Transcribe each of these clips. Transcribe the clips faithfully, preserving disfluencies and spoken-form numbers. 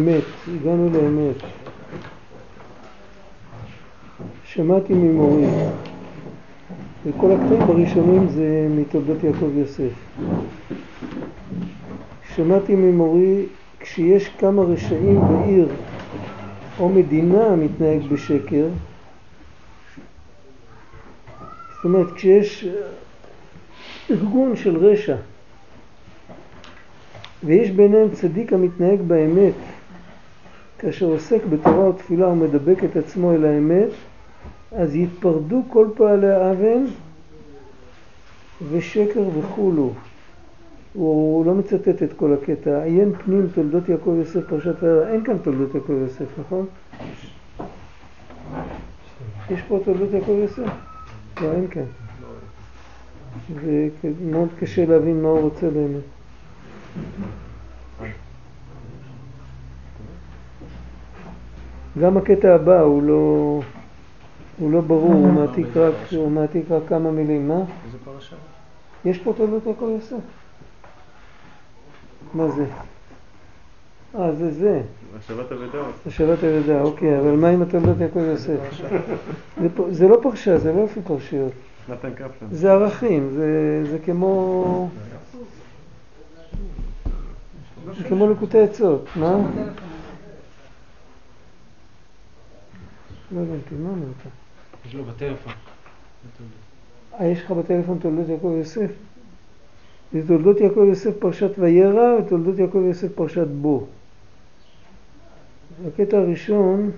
אמת, הגענו לאמת. שמעתי ממורי, וכל הקטעים הראשונים זה מתולדות יעקב יוסף. שמעתי ממורי, כשיש כמה רשעים בעיר או מדינה מתנהג בשקר, זאת אומרת, כשיש ארגון של רשע ויש ביניהם צדיק המתנהג באמת, כאשר עוסק בתורה ותפילה ומדבק את עצמו אל האמת, אז יתפרדו כל פעלי האוון ושקר וכולו. הוא לא מצטט את כל הקטע. עיין פנים תולדות יעקב יוסף פרשת הערה. אין כאן תולדות יעקב יוסף, נכון? יש פה תולדות יעקב יוסף? לא, אין כאן. זה מאוד קשה להבין מה הוא רוצה באמת. גם הקטע הבא הוא לא, הוא לא ברור, הוא מעתיק רק, הוא מעתיק רק כמה מילים. מה? איזה פרשה? יש פה תולדות יעקב יוסף. מה זה? אה, זה זה. השבת הלידה. השבת הלידה, אוקיי, אבל מה עם תולדות יעקב יוסף? זה לא פרשה, זה לא לפי פרשיות. נתן קפלן. זה ערכים, זה, זה כמו... זה כמו לקוטי עצות, מה? לא הבנתי, מה אמרת? יש לו בטלפון. אה, יש לך בטלפון תולדות יעקב יוסף? זה תולדות יעקב יוסף פרשת וירא ותולדות יעקב יוסף פרשת בו. הקטע הראשון...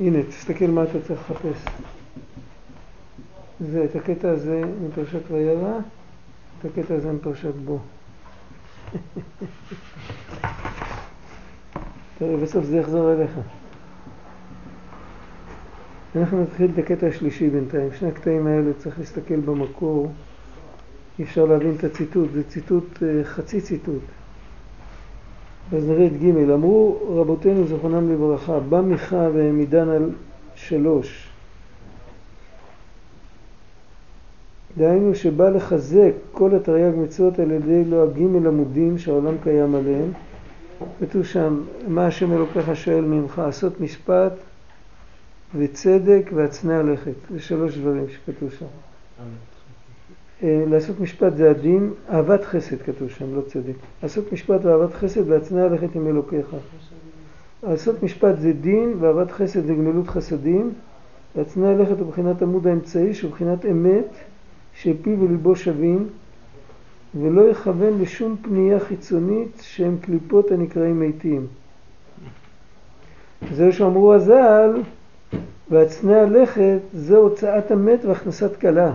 הנה, תסתכל מה אתה צריך לחפש. זה, את הקטע הזה מפרשת וירא, את הקטע הזה מפרשת בו. תראה, בסוף זה יחזור אליך. אנחנו נתחיל את הקטע השלישי בינתיים. שני הקטעים האלה צריך להסתכל במקור. אפשר להבין את הציטוט, זה ציטוט, חצי ציטוט. אז נראה את ג' אמרו רבותינו זכרונם לברכה, בא מיכה והעמידן על שלוש. דהיינו שבא לחזק כל התרי"ג מצוות על ידי לוהגים אל עמודים שהעולם קיים עליהם. כתוב שם, מה השם אלוקיך שואל ממך, עשות משפט וצדק והצנע לכת. זה שלוש דברים שכתוב שם. לעשות משפט זה הדין, אהבת חסד כתוב שם, לא צדק. לעשות משפט ואהבת חסד והצנע הלכת עם אלוקיך. לעשות משפט זה דין ואהבת חסד זה גמילות חסדים. והצנע הלכת הוא בחינת עמוד האמצעי, שהוא בחינת אמת, שפי ולבו שווים, ולא יכוון לשום פנייה חיצונית שהם קליפות הנקראים מתים. זהו שאמרו הזל, והצנע הלכת זה הוצאת המת והכנסת קלה.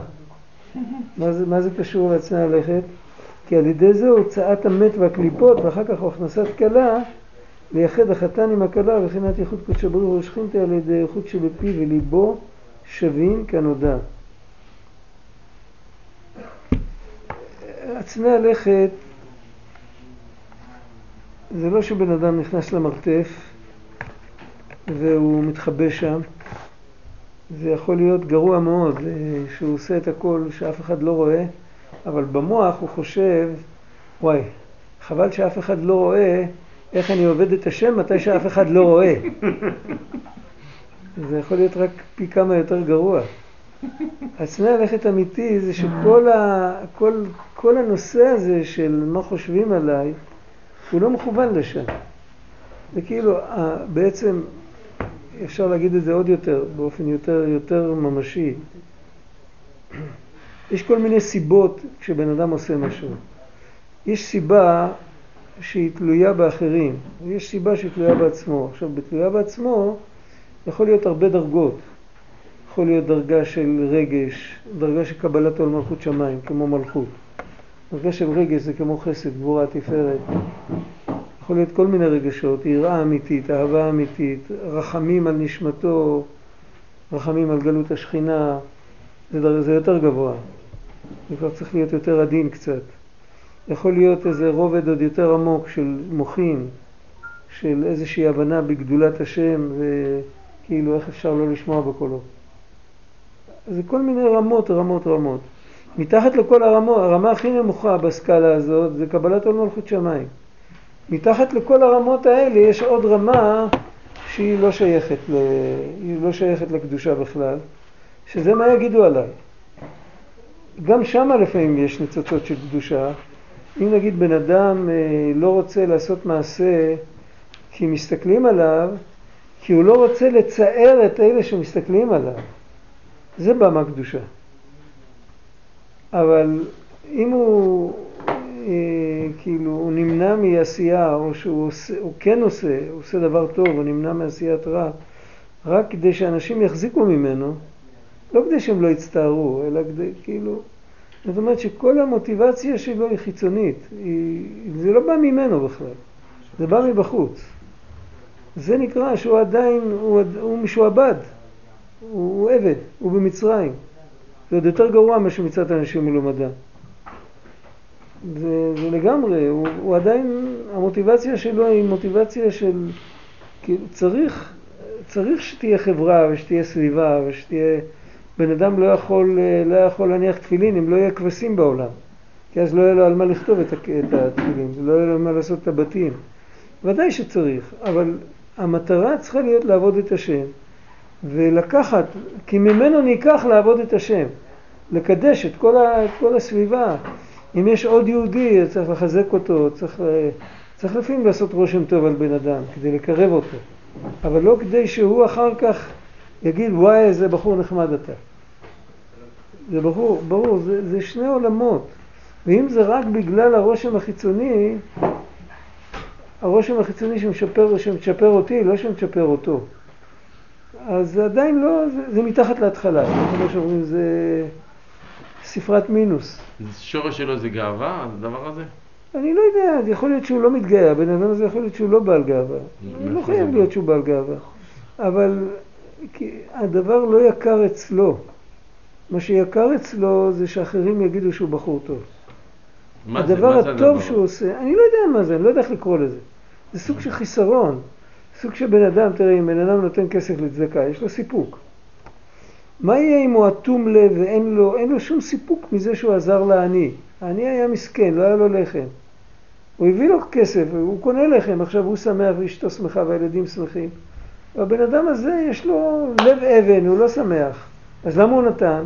מה זה, מה זה קשור להצנע הלכת? כי על ידי זה הוצאת המת והקליפות ואחר כך הכנסת קלה, לייחד החתן עם הקלה ובחינת ייחוד קודשא בריך ושכינתה על ידי ייחוד שבפי וליבו שווים כנודע. הצנע הלכת זה לא שבן אדם נכנס למרתף והוא מתחבא שם. זה יכול להיות גרוע מאוד, שהוא עושה את הכל שאף אחד לא רואה, אבל במוח הוא חושב, וואי, חבל שאף אחד לא רואה, איך אני עובד את השם מתי שאף אחד לא רואה. זה יכול להיות רק פי כמה יותר גרוע. הצנע הלכת אמיתי זה שכל ה, כל, כל הנושא הזה של מה חושבים עליי, הוא לא מכוון לשם. זה כאילו, בעצם... אפשר להגיד את זה עוד יותר, באופן יותר, יותר ממשי. יש כל מיני סיבות כשבן אדם עושה משהו. יש סיבה שהיא תלויה באחרים, ויש סיבה שהיא תלויה בעצמו. עכשיו, בתלויה בעצמו יכול להיות הרבה דרגות. יכול להיות דרגה של רגש, דרגה של קבלת עול מלכות שמיים, כמו מלכות. דרגה של רגש זה כמו חסד, גבורה, תפארת. יכול להיות כל מיני רגשות, יראה אמיתית, אהבה אמיתית, רחמים על נשמתו, רחמים על גלות השכינה, זה, זה יותר גבוה. זה כבר צריך להיות יותר עדין קצת. יכול להיות איזה רובד עוד יותר עמוק של מוחין, של איזושהי הבנה בגדולת השם, וכאילו איך אפשר לא לשמוע בקולו. זה כל מיני רמות, רמות, רמות. מתחת לכל הרמות, הרמה הכי נמוכה בסקאלה הזאת, זה קבלת עול מלכות שמיים. מתחת לכל הרמות האלה יש עוד רמה שהיא לא שייכת, ל... היא לא שייכת לקדושה בכלל, שזה מה יגידו עליי. גם שם לפעמים יש נצוצות של קדושה. אם נגיד בן אדם לא רוצה לעשות מעשה כי מסתכלים עליו, כי הוא לא רוצה לצער את אלה שמסתכלים עליו, זה במה קדושה. אבל אם הוא אה, כאילו הוא נמנע מעשייה, או שהוא עושה, הוא כן עושה, הוא עושה דבר טוב, הוא נמנע מעשיית רע, רק כדי שאנשים יחזיקו ממנו, לא כדי שהם לא יצטערו, אלא כדי, כאילו, זאת אומרת שכל המוטיבציה שלו היא חיצונית, היא, זה לא בא ממנו בכלל, זה בא מבחוץ. זה נקרא שהוא עדיין, הוא, הוא משועבד, הוא, הוא עבד, הוא במצרים. זה עוד יותר גרוע מה שמצאת אנשים מלומדה. זה, זה לגמרי, הוא, הוא עדיין, המוטיבציה שלו היא מוטיבציה של, כאילו, צריך, צריך שתהיה חברה ושתהיה סביבה ושתהיה, בן אדם לא יכול, לא יכול להניח תפילין אם לא יהיה כבשים בעולם. כי אז לא יהיה לו על מה לכתוב את התפילין, לא יהיה לו על מה לעשות את הבתים. ודאי שצריך, אבל המטרה צריכה להיות לעבוד את השם. ולקחת, כי ממנו ניקח לעבוד את השם. לקדש את כל, ה, את כל הסביבה. אם יש עוד יהודי, צריך לחזק אותו, צריך, צריך לפעמים לעשות רושם טוב על בן אדם, כדי לקרב אותו. אבל לא כדי שהוא אחר כך יגיד, וואי, איזה בחור נחמד אתה. זה ברור, ברור, זה, זה שני עולמות. ואם זה רק בגלל הרושם החיצוני, הרושם החיצוני שמשפר, שמשפר אותי, לא שמשפר אותו. אז זה עדיין לא, זה, זה מתחת להתחלה. כמו שאומרים, זה ספרת מינוס. שורש שלו זה גאווה, הדבר הזה? אני לא יודע, יכול להיות שהוא לא מתגאה. בן אדם הזה יכול להיות שהוא לא בעל גאווה. לא חייב להיות שהוא בעל גאווה. אבל כי הדבר לא יקר אצלו. מה שיקר אצלו זה שאחרים יגידו שהוא בחור טוב. הדבר הטוב שהוא עושה, אני לא יודע מה זה, אני לא יודע איך לקרוא לזה. זה סוג של חיסרון. סוג שבן אדם, תראי, אם בן אדם נותן כסף לצדקה, יש לו סיפוק. מה יהיה אם הוא אטום לב ואין לו, אין לו שום סיפוק מזה שהוא עזר לעני? העני היה מסכן, לא היה לו לחם. הוא הביא לו כסף, הוא קונה לחם, עכשיו הוא שמח ואשתו שמחה והילדים שמחים. והבן אדם הזה יש לו לב אבן, הוא לא שמח. אז למה הוא נתן?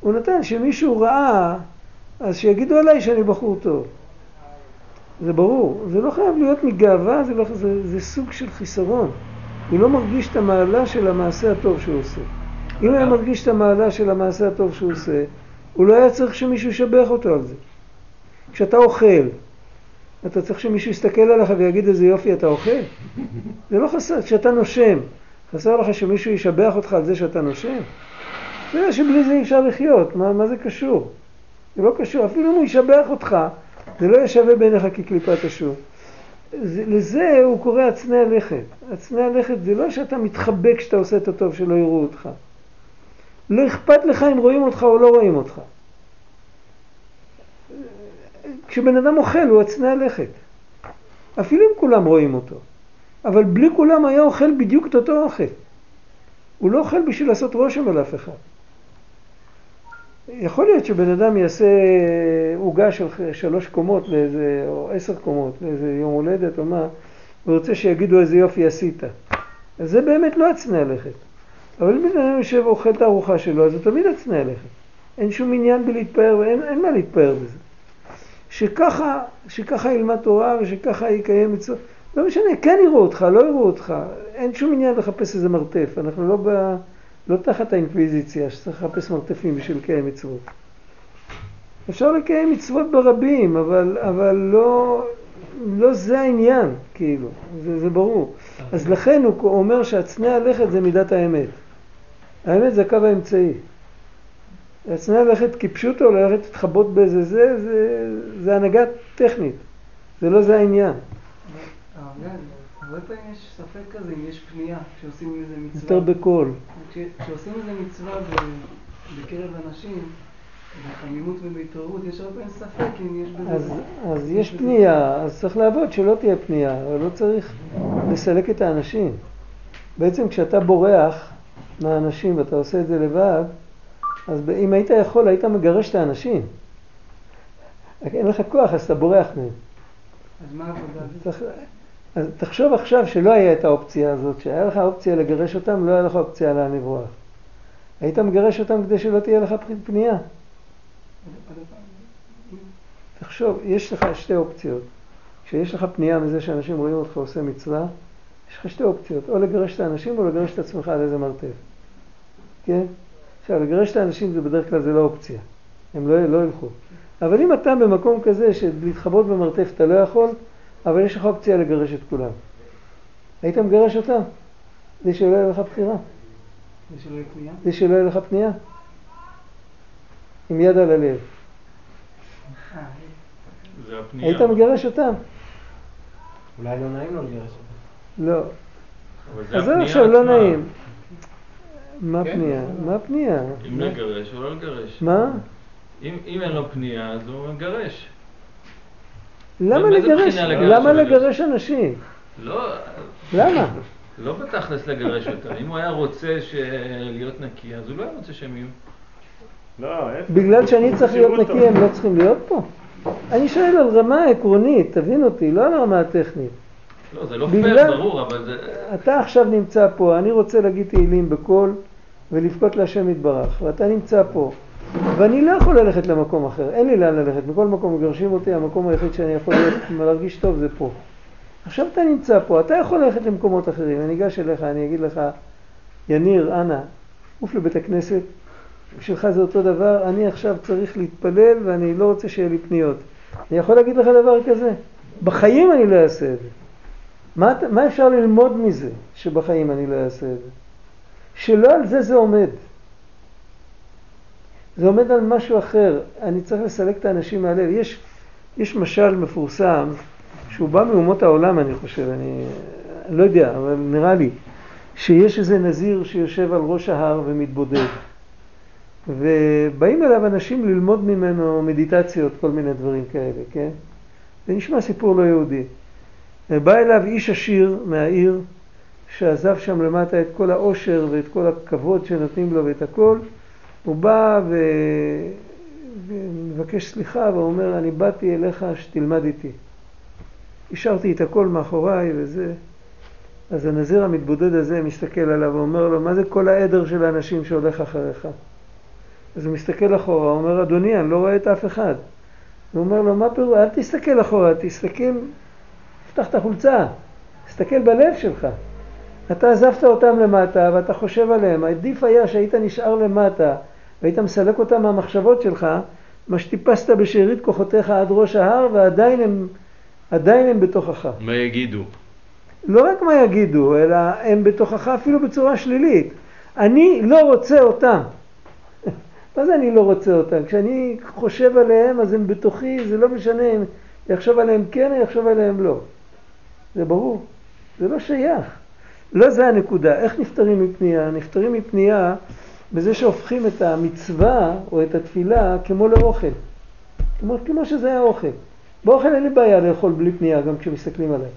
הוא נתן שמישהו ראה, אז שיגידו עליי שאני בחור טוב. זה ברור, זה לא חייב להיות מגאווה, זה, לא, זה, זה סוג של חיסרון. הוא לא מרגיש את המעלה של המעשה הטוב שהוא עושה. אם הוא היה מרגיש את המעלה של המעשה הטוב שהוא עושה, הוא לא היה צריך שמישהו ישבח אותו על זה. כשאתה אוכל, אתה צריך שמישהו יסתכל עליך ויגיד איזה יופי אתה אוכל. זה לא חסר, כשאתה נושם, חסר לך שמישהו ישבח אותך על זה שאתה נושם. זה לא שבלי זה אפשר לחיות, מה, מה זה קשור? זה לא קשור, אפילו אם הוא ישבח אותך, זה לא ישווה בעיניך כקליפת השום. זה, לזה הוא קורא עצני הלכת. עצני הלכת זה לא שאתה מתחבק כשאתה עושה את הטוב שלא יראו אותך. לא אכפת לך אם רואים אותך או לא רואים אותך. כשבן אדם אוכל הוא עצני הלכת. אפילו אם כולם רואים אותו. אבל בלי כולם היה אוכל בדיוק את אותו אוכל. הוא לא אוכל בשביל לעשות רושם על אף אחד. יכול להיות שבן אדם יעשה עוגה של שלוש קומות לאיזה, או עשר קומות לאיזה יום הולדת או מה, ורוצה שיגידו איזה יופי עשית. אז זה באמת לא עצני הלכת. אבל אם בן אדם יושב ואוכל את הארוחה שלו, אז הוא תמיד עצני הלכת. אין שום עניין בלהתפאר, אין, אין מה להתפאר בזה. שככה, שככה ילמד תורה ושככה יקיים מצוות. לא משנה, כן יראו אותך, לא יראו אותך. אין שום עניין לחפש איזה מרתף. אנחנו לא ב... לא תחת האינקוויזיציה שצריך לחפש מרתפים בשביל לקיים מצוות. אפשר לקיים מצוות ברבים, אבל, אבל לא, לא זה העניין, כאילו, זה, זה ברור. אז לכן הוא אומר שהצנע הלכת זה מידת האמת. האמת זה הקו האמצעי. הצנע הלכת כפשוטו, ללכת להתחבות באיזה זה, זה, זה הנהגה טכנית. זה לא זה העניין. העניין. הרבה פעמים יש ספק כזה, אם יש פנייה, כשעושים איזה מצווה. יותר בכל. כשעושים איזה מצווה בקרב אנשים, בחמימות ובהתעוררות, יש הרבה פעמים ספק אם יש בזה. אז, אז יש פנייה, אז צריך לעבוד שלא תהיה פנייה, אבל לא צריך לסלק את האנשים. בעצם כשאתה בורח מהאנשים ואתה עושה את זה לבד, אז אם היית יכול, היית מגרש את האנשים. אין לך כוח, אז אתה בורח מהם. אז מה העבודה? אז תחשוב עכשיו שלא היה את האופציה הזאת, שהיה לך אופציה לגרש אותם, לא היה לך אופציה לאן לברוח. היית מגרש אותם כדי שלא תהיה לך פנייה. תחשוב, יש לך שתי אופציות. כשיש לך פנייה מזה שאנשים רואים אותך עושה מצווה, יש לך שתי אופציות, או לגרש את האנשים או לגרש את עצמך על איזה מרתף. כן? עכשיו, לגרש את האנשים זה בדרך כלל זה לא אופציה. הם לא, לא ילכו. אבל אם אתה במקום כזה שלהתחבות במרתף אתה לא יכול, אבל יש לך אופציה לגרש את כולם. היית מגרש אותם. זה שלא יהיה לך בחירה. זה שלא יהיה פנייה? זה שלא יהיה לך פנייה. עם יד על הלב. זה הפנייה. היית מגרש אותם. אולי לא נעים לא לגרש אותם. לא. אז זה עכשיו לא נעים. מה פנייה? מה פנייה? אם נגרש או לא נגרש. מה? אם אין לו פנייה אז הוא מגרש. למה לגרש? למה לגרש אנשים? לא. למה? לא בתכלס לגרש אותם. אם הוא היה רוצה להיות נקי, אז הוא לא היה רוצה שהם יהיו. לא, איפה? בגלל שאני צריך להיות נקי, הם לא צריכים להיות פה. אני שואל על רמה העקרונית, תבין אותי, לא על הרמה הטכנית. לא, זה לא פייר, ברור, אבל זה... אתה עכשיו נמצא פה, אני רוצה להגיד תהילים בקול ולבכות להשם יתברך, ואתה נמצא פה. ואני לא יכול ללכת למקום אחר, אין לי לאן ללכת, מכל מקום מגרשים אותי, המקום היחיד שאני יכול להרגיש טוב זה פה. עכשיו אתה נמצא פה, אתה יכול ללכת למקומות אחרים, אני אגש אליך, אני אגיד לך, יניר, אנא, עוף לבית הכנסת, בשבילך זה אותו דבר, אני עכשיו צריך להתפלל ואני לא רוצה שיהיה לי פניות. אני יכול להגיד לך דבר כזה, בחיים אני לא אעשה את זה. מה, מה אפשר ללמוד מזה שבחיים אני לא אעשה את זה? שלא על זה זה עומד. זה עומד על משהו אחר, אני צריך לסלק את האנשים מהלב. יש, יש משל מפורסם, שהוא בא מאומות העולם אני חושב, אני לא יודע, אבל נראה לי, שיש איזה נזיר שיושב על ראש ההר ומתבודד. ובאים אליו אנשים ללמוד ממנו מדיטציות, כל מיני דברים כאלה, כן? זה נשמע סיפור לא יהודי. בא אליו איש עשיר מהעיר, שעזב שם למטה את כל העושר ואת כל הכבוד שנותנים לו ואת הכל, הוא בא ו... ומבקש סליחה ואומר, אני באתי אליך שתלמד איתי. השארתי את הכל מאחוריי וזה. אז הנזיר המתבודד הזה מסתכל עליו ואומר לו, מה זה כל העדר של האנשים שהולך אחריך? אז הוא מסתכל אחורה, הוא אומר, אדוני, אני לא רואה את אף אחד. הוא אומר לו, מה פירו? אל תסתכל אחורה, תסתכל, תפתח את החולצה, תסתכל בלב שלך. אתה עזבת אותם למטה ואתה חושב עליהם. העדיף היה שהיית נשאר למטה והיית מסלק אותם מהמחשבות שלך, מה שטיפסת בשארית כוחותיך עד ראש ההר ועדיין הם, עדיין הם בתוכך. מה יגידו? לא רק מה יגידו, אלא הם בתוכך אפילו בצורה שלילית. אני לא רוצה אותם. מה זה אני לא רוצה אותם? כשאני חושב עליהם אז הם בתוכי, זה לא משנה אם יחשוב עליהם כן או יחשוב עליהם לא. זה ברור, זה לא שייך. לא זה הנקודה. איך נפטרים מפנייה? נפטרים מפנייה בזה שהופכים את המצווה או את התפילה כמו לאוכל. כמו, כמו שזה היה אוכל. באוכל אין לי בעיה לאכול בלי פנייה גם כשמסתכלים עליי.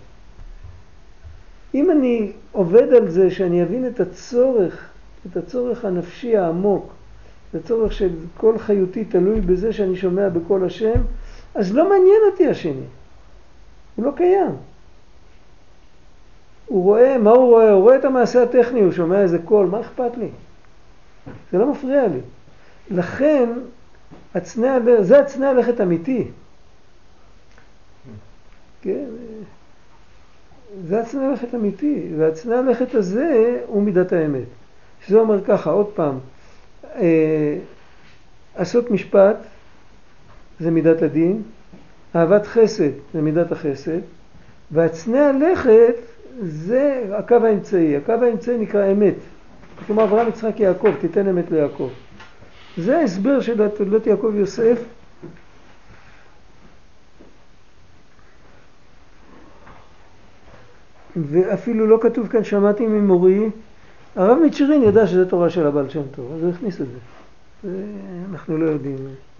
אם אני עובד על זה שאני אבין את הצורך, את הצורך הנפשי העמוק, את הצורך שכל חיותי תלוי בזה שאני שומע בכל השם, אז לא מעניין אותי השני. הוא לא קיים. הוא רואה, מה הוא רואה? הוא רואה את המעשה הטכני, הוא שומע איזה קול, מה אכפת לי? זה לא מפריע לי. לכן, הצנע, זה הצנע הלכת אמיתי. כן? זה הצנע הלכת אמיתי, והצנע הלכת הזה הוא מידת האמת. שזה אומר ככה, עוד פעם, אה, עשות משפט זה מידת הדין, אהבת חסד זה מידת החסד, והצנע הלכת זה הקו האמצעי, הקו האמצעי נקרא אמת. כמו אברהם יצחק יעקב, תיתן אמת ליעקב. זה ההסבר של תולדות יעקב יוסף. ואפילו לא כתוב כאן, שמעתי ממורי, הרב מצ'ירין ידע שזה תורה של הבעל שם טוב, אז הוא הכניס את זה. אנחנו לא יודעים.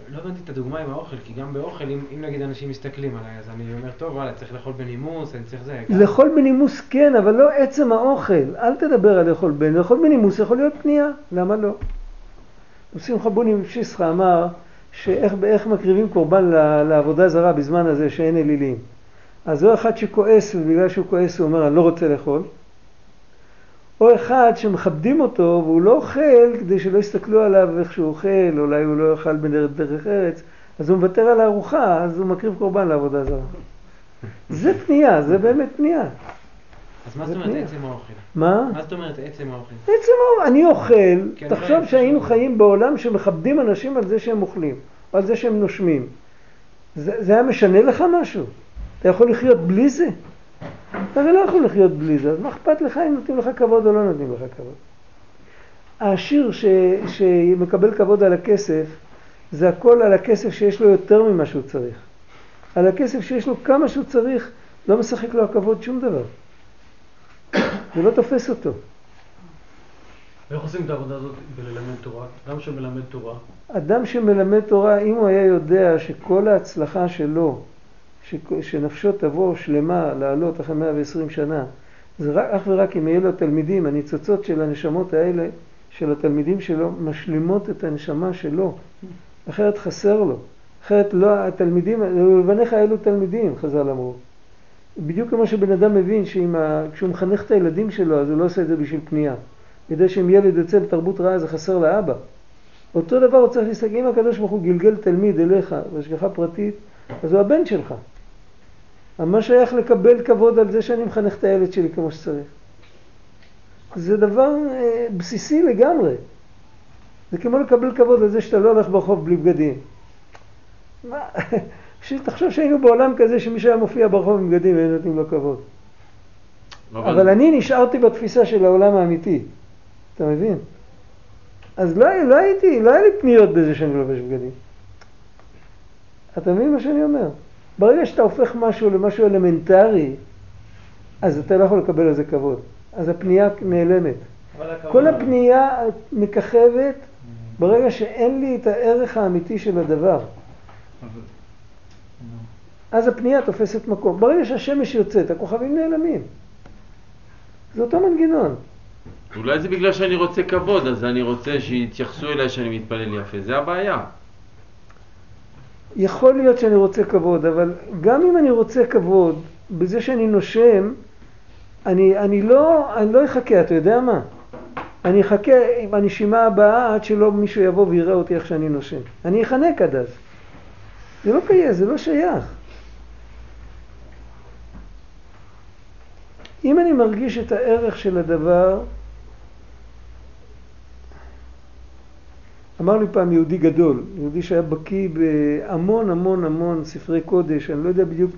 לא הבנתי את הדוגמה עם האוכל, כי גם באוכל, אם, אם נגיד אנשים מסתכלים עליי, אז אני אומר, טוב, וואלה, צריך לאכול בנימוס, אני צריך זה. גם... לאכול בנימוס כן, אבל לא עצם האוכל. אל תדבר על לאכול בנימוס. לאכול בנימוס יכול להיות פנייה. למה לא? שמחה בונים פשיסחה אמר שאיך באיך מקריבים קורבן לעבודה זרה בזמן הזה שאין אלילים. אז הוא אחד שכועס, ובגלל שהוא כועס הוא אומר אני לא רוצה לאכול. או אחד שמכבדים אותו והוא לא אוכל כדי שלא יסתכלו עליו איך שהוא אוכל, אולי הוא לא יאכל בדרך ארץ, אז הוא מוותר על הארוחה, אז הוא מקריב קורבן לעבודה זרה. זה פנייה, זה באמת פנייה. אז מה זאת אומרת עצם האוכל? מה? מה זאת אומרת עצם האוכל? עצם האוכל, אני אוכל, תחשוב שהיינו חיים בעולם שמכבדים אנשים על זה שהם אוכלים, או על זה שהם נושמים. זה היה משנה לך משהו? אתה יכול לחיות בלי זה? אתה לא יכול לחיות בלי זה, אז מה אכפת לך אם נותנים לך כבוד או לא נותנים לך כבוד? העשיר שמקבל כבוד על הכסף, זה הכל על הכסף שיש לו יותר ממה שהוא צריך. על הכסף שיש לו כמה שהוא צריך, לא משחק לו הכבוד שום דבר. זה לא תופס אותו. ואיך עושים את העבודה הזאת בללמד תורה? אדם שמלמד תורה? אדם שמלמד תורה, אם הוא היה יודע שכל ההצלחה שלו, ש... שנפשו תבוא שלמה לעלות אחרי מאה ועשרים שנה, זה רק, אך ורק אם יהיו לו תלמידים, הניצוצות של הנשמות האלה, של התלמידים שלו, משלימות את הנשמה שלו. אחרת חסר לו. אחרת לא, התלמידים, לבניך אלו תלמידים, חז"ל אמרו. בדיוק כמו שבן אדם מבין שכשהוא מחנך את הילדים שלו, אז הוא לא עושה את זה בשביל פנייה. כדי שאם ילד יוצא בתרבות רעה, זה חסר לאבא. אותו דבר הוא צריך להסתכל, אם הקדוש ברוך הוא גלגל תלמיד אליך, בהשגחה פרטית, אז הוא הבן שלך. מה שייך לקבל כבוד על זה שאני מחנך את הילד שלי כמו שצריך? זה דבר אה, בסיסי לגמרי. זה כמו לקבל כבוד על זה שאתה לא הולך ברחוב בלי בגדים. מה? תחשוב שהיינו בעולם כזה שמי שהיה מופיע ברחוב עם בגדים היו נותנים לו כבוד. אבל אני נשארתי בתפיסה של העולם האמיתי. אתה מבין? אז לא, לא הייתי, לא היה לי פניות בזה שאני לובש בגדים. אתה מבין מה שאני אומר? ברגע שאתה הופך משהו למשהו אלמנטרי, אז אתה לא יכול לקבל על זה כבוד. אז הפנייה נעלמת. כל הפנייה מככבת ברגע שאין לי את הערך האמיתי של הדבר. אז הפנייה תופסת מקום. ברגע שהשמש יוצאת, הכוכבים נעלמים. זה אותו מנגנון. אולי זה בגלל שאני רוצה כבוד, אז אני רוצה שיתייחסו אליי שאני מתפלל יפה. זה הבעיה. יכול להיות שאני רוצה כבוד, אבל גם אם אני רוצה כבוד, בזה שאני נושם, אני, אני לא, אני לא אחכה, אתה יודע מה? אני אחכה עם הנשימה הבאה עד שלא מישהו יבוא ויראה אותי איך שאני נושם. אני אחנק עד אז. זה לא קיים, זה לא שייך. אם אני מרגיש את הערך של הדבר, אמר לי פעם יהודי גדול, יהודי שהיה בקיא בהמון המון המון ספרי קודש, אני לא יודע בדיוק,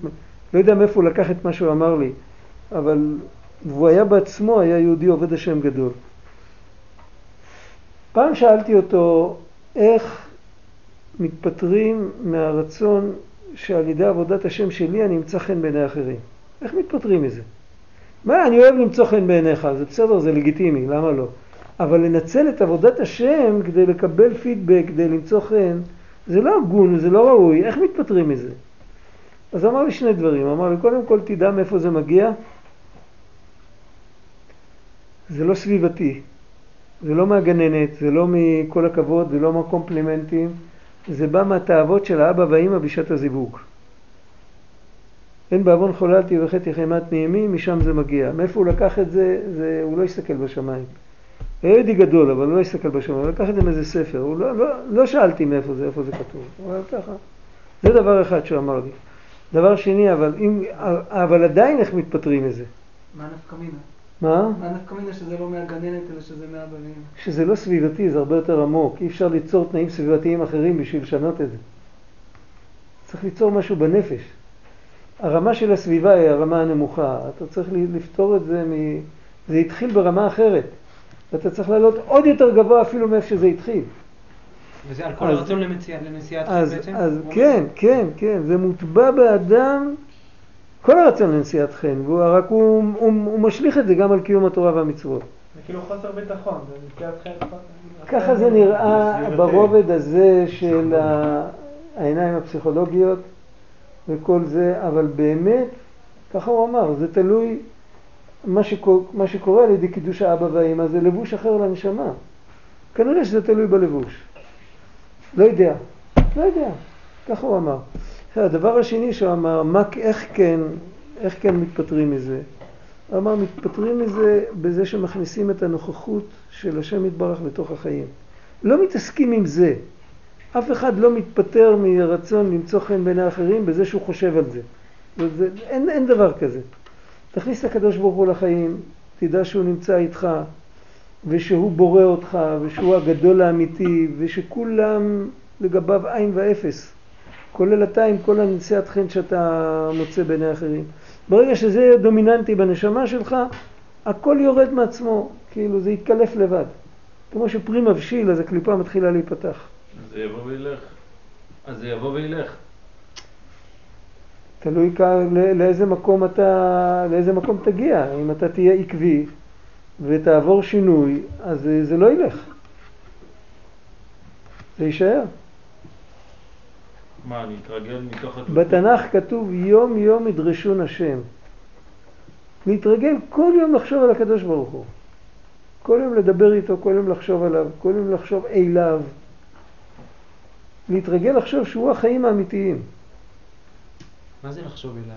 לא יודע מאיפה הוא לקח את מה שהוא אמר לי, אבל הוא היה בעצמו, היה יהודי עובד השם גדול. פעם שאלתי אותו איך מתפטרים מהרצון שעל ידי עבודת השם שלי אני אמצא חן בעיני אחרים. איך מתפטרים מזה? מה, אני אוהב למצוא חן בעיניך, זה בסדר, זה לגיטימי, למה לא? אבל לנצל את עבודת השם כדי לקבל פידבק, כדי למצוא חן, זה לא הגון, זה לא ראוי, איך מתפטרים מזה? אז אמר לי שני דברים, אמר לי, קודם כל תדע מאיפה זה מגיע, זה לא סביבתי, זה לא מהגננת, זה לא מכל הכבוד, זה לא מהקומפלימנטים, זה בא מהתאוות של האבא והאמא בשעת הזיווג. אין בעוון חוללתי וחטא חמת מימי, משם זה מגיע. מאיפה הוא לקח את זה, זה הוא לא יסתכל בשמיים. היה ידי גדול, אבל הוא לא יסתכל בשמיים, הוא לקח את זה מאיזה ספר, הוא לא, לא, לא שאלתי מאיפה זה, איפה זה כתוב. הוא היה ככה. זה דבר אחד שהוא אמר לי. דבר שני, אבל, אם, אבל עדיין איך מתפטרים מזה? מה נפקא מינה? מה? מה נפקא מינה שזה לא מהגננת, אלא שזה מהבנים? שזה לא סביבתי, זה הרבה יותר עמוק. אי אפשר ליצור תנאים סביבתיים אחרים בשביל לשנות את זה. צריך ליצור משהו בנפש. הרמה של הסביבה היא הרמה הנמוכה. אתה צריך לפתור את זה, מ... זה התחיל ברמה אחרת. אתה צריך לעלות עוד יותר גבוה אפילו מאיפה שזה התחיל. וזה על כל הרצון לנשיאת חן בעצם? אז כן, כן, כן. זה מוטבע באדם כל הרצון לנשיאת חן, רק הוא משליך את זה גם על קיום התורה והמצוות. זה כאילו חוסר ביטחון, זה נשיאת חן. ככה זה נראה ברובד הזה של העיניים הפסיכולוגיות וכל זה, אבל באמת, ככה הוא אמר, זה תלוי, מה, שקור, מה שקורה על ידי קידוש האבא והאמא זה לבוש אחר לנשמה. כנראה שזה תלוי בלבוש. לא יודע, לא יודע, ככה הוא אמר. הדבר השני שהוא אמר, מה, איך כן, איך כן מתפטרים מזה? הוא אמר, מתפטרים מזה בזה שמכניסים את הנוכחות של השם יתברך לתוך החיים. לא מתעסקים עם זה. אף אחד לא מתפטר מרצון למצוא חן בין האחרים בזה שהוא חושב על זה. זה אין, אין דבר כזה. תכניס את הקדוש ברוך הוא לחיים, תדע שהוא נמצא איתך, ושהוא בורא אותך, ושהוא הגדול האמיתי, ושכולם לגביו עין ואפס. כולל אתה עם כל הנשיאת חן שאתה מוצא בין האחרים. ברגע שזה דומיננטי בנשמה שלך, הכל יורד מעצמו, כאילו זה יתקלף לבד. כמו שפרי מבשיל, אז הקליפה מתחילה להיפתח. אז זה יבוא וילך. אז זה יבוא וילך. תלוי לאיזה מקום אתה, לאיזה מקום תגיע. אם אתה תהיה עקבי ותעבור שינוי, אז זה לא ילך. זה יישאר. מה, אני אתרגל מתוך התלויות? בתנ"ך כתוב יום יום ידרשון השם. להתרגל כל יום לחשוב על הקדוש ברוך הוא. כל יום לדבר איתו, כל יום לחשוב עליו, כל יום לחשוב אליו. להתרגל לחשוב שהוא החיים האמיתיים. מה זה לחשוב אליו?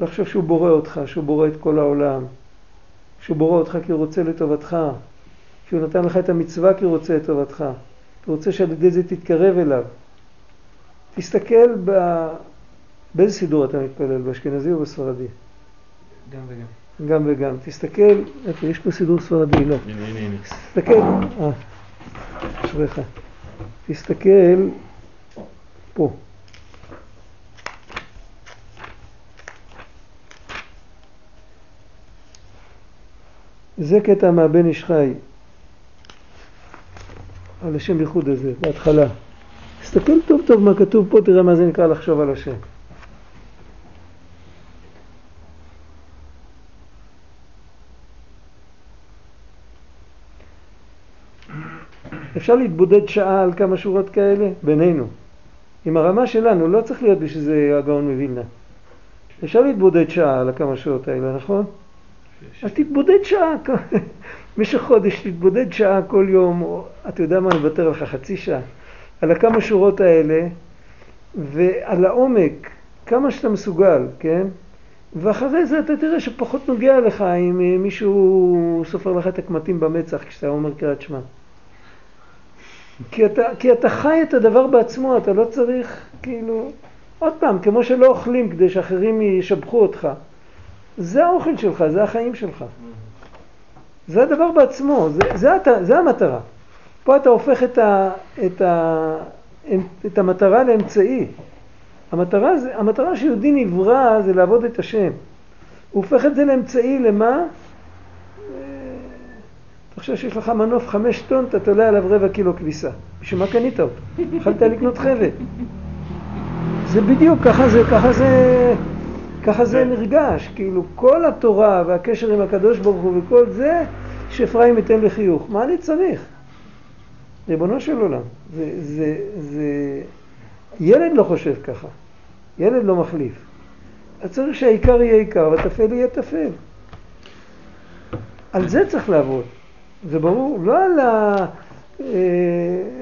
לחשוב שהוא בורא אותך, שהוא בורא את כל העולם. שהוא בורא אותך כי הוא רוצה לטובתך. שהוא נתן לך את המצווה כי הוא רוצה לטובתך. הוא רוצה שעל ידי זה תתקרב אליו. תסתכל ב... באיזה סידור אתה מתפלל, באשכנזי או בספרדי? גם וגם. גם וגם. תסתכל, איפה, יש פה סידור ספרדי, לא. הנה, הנה, הנה. תסתכל, אה, אשריך. תסתכל פה. זה קטע מהבן איש חי. על השם ייחוד הזה, בהתחלה. תסתכל טוב טוב מה כתוב פה, תראה מה זה נקרא לחשוב על השם. אפשר להתבודד שעה על כמה שורות כאלה? בינינו. עם הרמה שלנו, לא צריך להיות בשביל זה הגאון מווילנה. אפשר להתבודד שעה על כמה שורות האלה, נכון? אז תתבודד שעה. משך חודש תתבודד שעה כל יום, או, אתה יודע מה, אני מוותר לך חצי שעה, על הכמה שורות האלה, ועל העומק, כמה שאתה מסוגל, כן? ואחרי זה אתה תראה שפחות נוגע לך אם מישהו סופר לך את הקמטים במצח כשאתה אומר קראת שמע. כי אתה, כי אתה חי את הדבר בעצמו, אתה לא צריך, כאילו, עוד פעם, כמו שלא אוכלים כדי שאחרים ישבחו אותך. זה האוכל שלך, זה החיים שלך. זה הדבר בעצמו, זה, זה, זה, זה המטרה. פה אתה הופך את, ה, את, ה, את המטרה לאמצעי. המטרה, המטרה שיהודי נברא זה לעבוד את השם. הוא הופך את זה לאמצעי למה? אתה חושב שיש לך מנוף חמש טון, אתה תולה עליו רבע קילו כביסה. בשביל מה קנית אותו? יכולת לקנות חבל. זה בדיוק, ככה זה, ככה זה... ככה זה נרגש, כאילו כל התורה והקשר עם הקדוש ברוך הוא וכל זה שאפרים ייתן לחיוך. מה אני צריך? ריבונו של עולם. זה, זה, זה... ילד לא חושב ככה. ילד לא מחליף. אתה צריך שהעיקר יהיה עיקר והטפל יהיה טפל. על זה צריך לעבוד. זה ברור. לא על ה...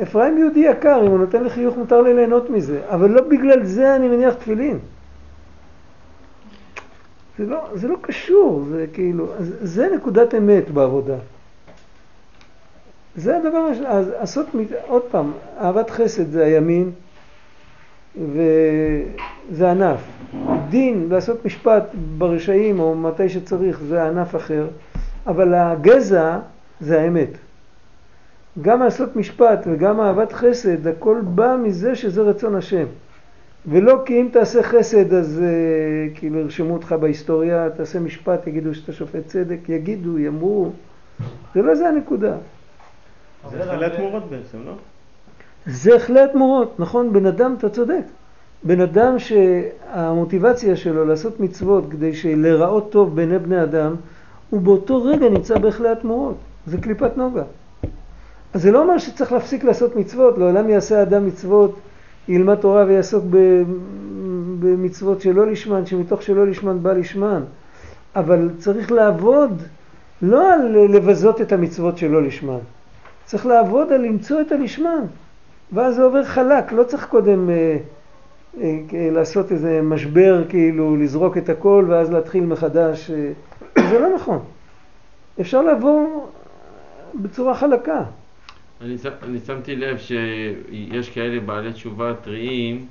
אפרים יהודי יקר, אם הוא נותן לחיוך מותר לי ליהנות מזה. אבל לא בגלל זה אני מניח תפילין. זה לא, זה לא קשור, זה כאילו, זה נקודת אמת בעבודה. זה הדבר, אז עשות, עוד פעם, אהבת חסד זה הימין, וזה ענף. דין, לעשות משפט ברשעים או מתי שצריך, זה ענף אחר, אבל הגזע זה האמת. גם לעשות משפט וגם אהבת חסד, הכל בא מזה שזה רצון השם. ולא כי אם תעשה חסד אז uh, כאילו הרשמו אותך בהיסטוריה, תעשה משפט, יגידו שאתה שופט צדק, יגידו, יאמרו. זה לא זה הנקודה. זה חלי התמורות בעצם, לא? זה חלי התמורות, נכון? בן אדם, אתה צודק. בן אדם שהמוטיבציה שלו לעשות מצוות כדי שלראות טוב בעיני בני אדם, הוא באותו רגע נמצא בחלי התמורות. זה קליפת נוגה. אז זה לא אומר שצריך להפסיק לעשות מצוות, לעולם יעשה אדם מצוות, ילמד תורה ויעסוק במצוות שלא לשמן, שמתוך שלא לשמן בא לשמן. אבל צריך לעבוד לא על לבזות את המצוות שלא לשמן, צריך לעבוד על למצוא את הנשמע, ואז זה עובר חלק, לא צריך קודם אה, אה, אה, לעשות איזה משבר, כאילו לזרוק את הכל ואז להתחיל מחדש, אה, זה לא נכון. אפשר לעבור בצורה חלקה. אני, אני שמתי לב שיש כאלה בעלי תשובה טריים,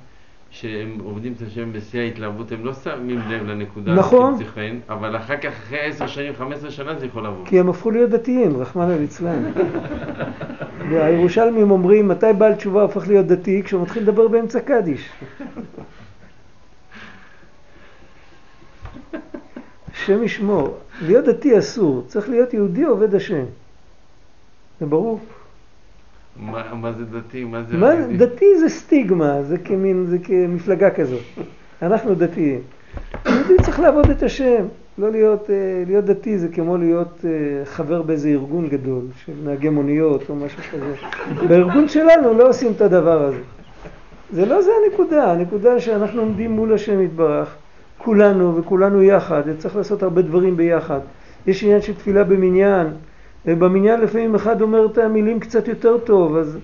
שהם עובדים את השם בשיא ההתלהבות, הם לא שמים לב לנקודה. נכון. צריכים, אבל אחר כך, אחרי עשר שנים, חמש עשרה שנה זה יכול לעבור. כי הם הפכו להיות דתיים, רחמנא ליצלן. והירושלמים אומרים, מתי בעל תשובה הופך להיות דתי? כשהוא מתחיל לדבר באמצע קדיש. השם ישמור. להיות דתי אסור, צריך להיות יהודי עובד השם. זה ברור. מה, מה זה דתי? מה זה מה, דתי? דתי זה סטיגמה, זה כמין, זה כמפלגה כזאת. אנחנו דתיים. יהודי צריך לעבוד את השם. לא להיות, להיות דתי זה כמו להיות חבר באיזה ארגון גדול, של נהגי מוניות או משהו כזה. בארגון שלנו לא עושים את הדבר הזה. זה לא זה הנקודה. הנקודה שאנחנו עומדים מול השם יתברך, כולנו וכולנו יחד, צריך לעשות הרבה דברים ביחד. יש עניין של תפילה במניין, ובמניין לפעמים אחד אומר את המילים קצת יותר טוב, אז,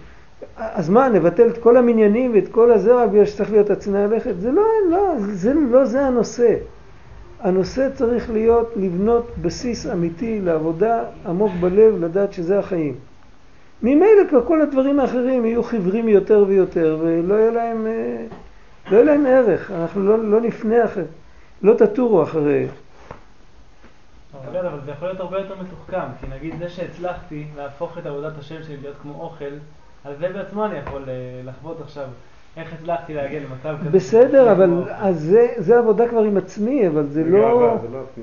אז מה, נבטל את כל המניינים ואת כל הזרע בגלל שצריך להיות הצנעה הלכת? זה לא, לא, זה לא זה הנושא. הנושא צריך להיות לבנות בסיס אמיתי לעבודה עמוק בלב, לדעת שזה החיים. ממילא כל הדברים האחרים יהיו חברים יותר ויותר, ולא יהיה להם, לא יהיה להם ערך, אנחנו לא, לא נפנה אחרי, לא תטורו אחרי. אבל זה יכול להיות הרבה יותר מתוחכם, כי נגיד זה שהצלחתי להפוך את עבודת השם שלי להיות כמו אוכל, אז זה בעצמו אני יכול לחוות עכשיו, איך הצלחתי להגיע למצב כזה. בסדר, אבל זה עבודה כבר עם עצמי, אבל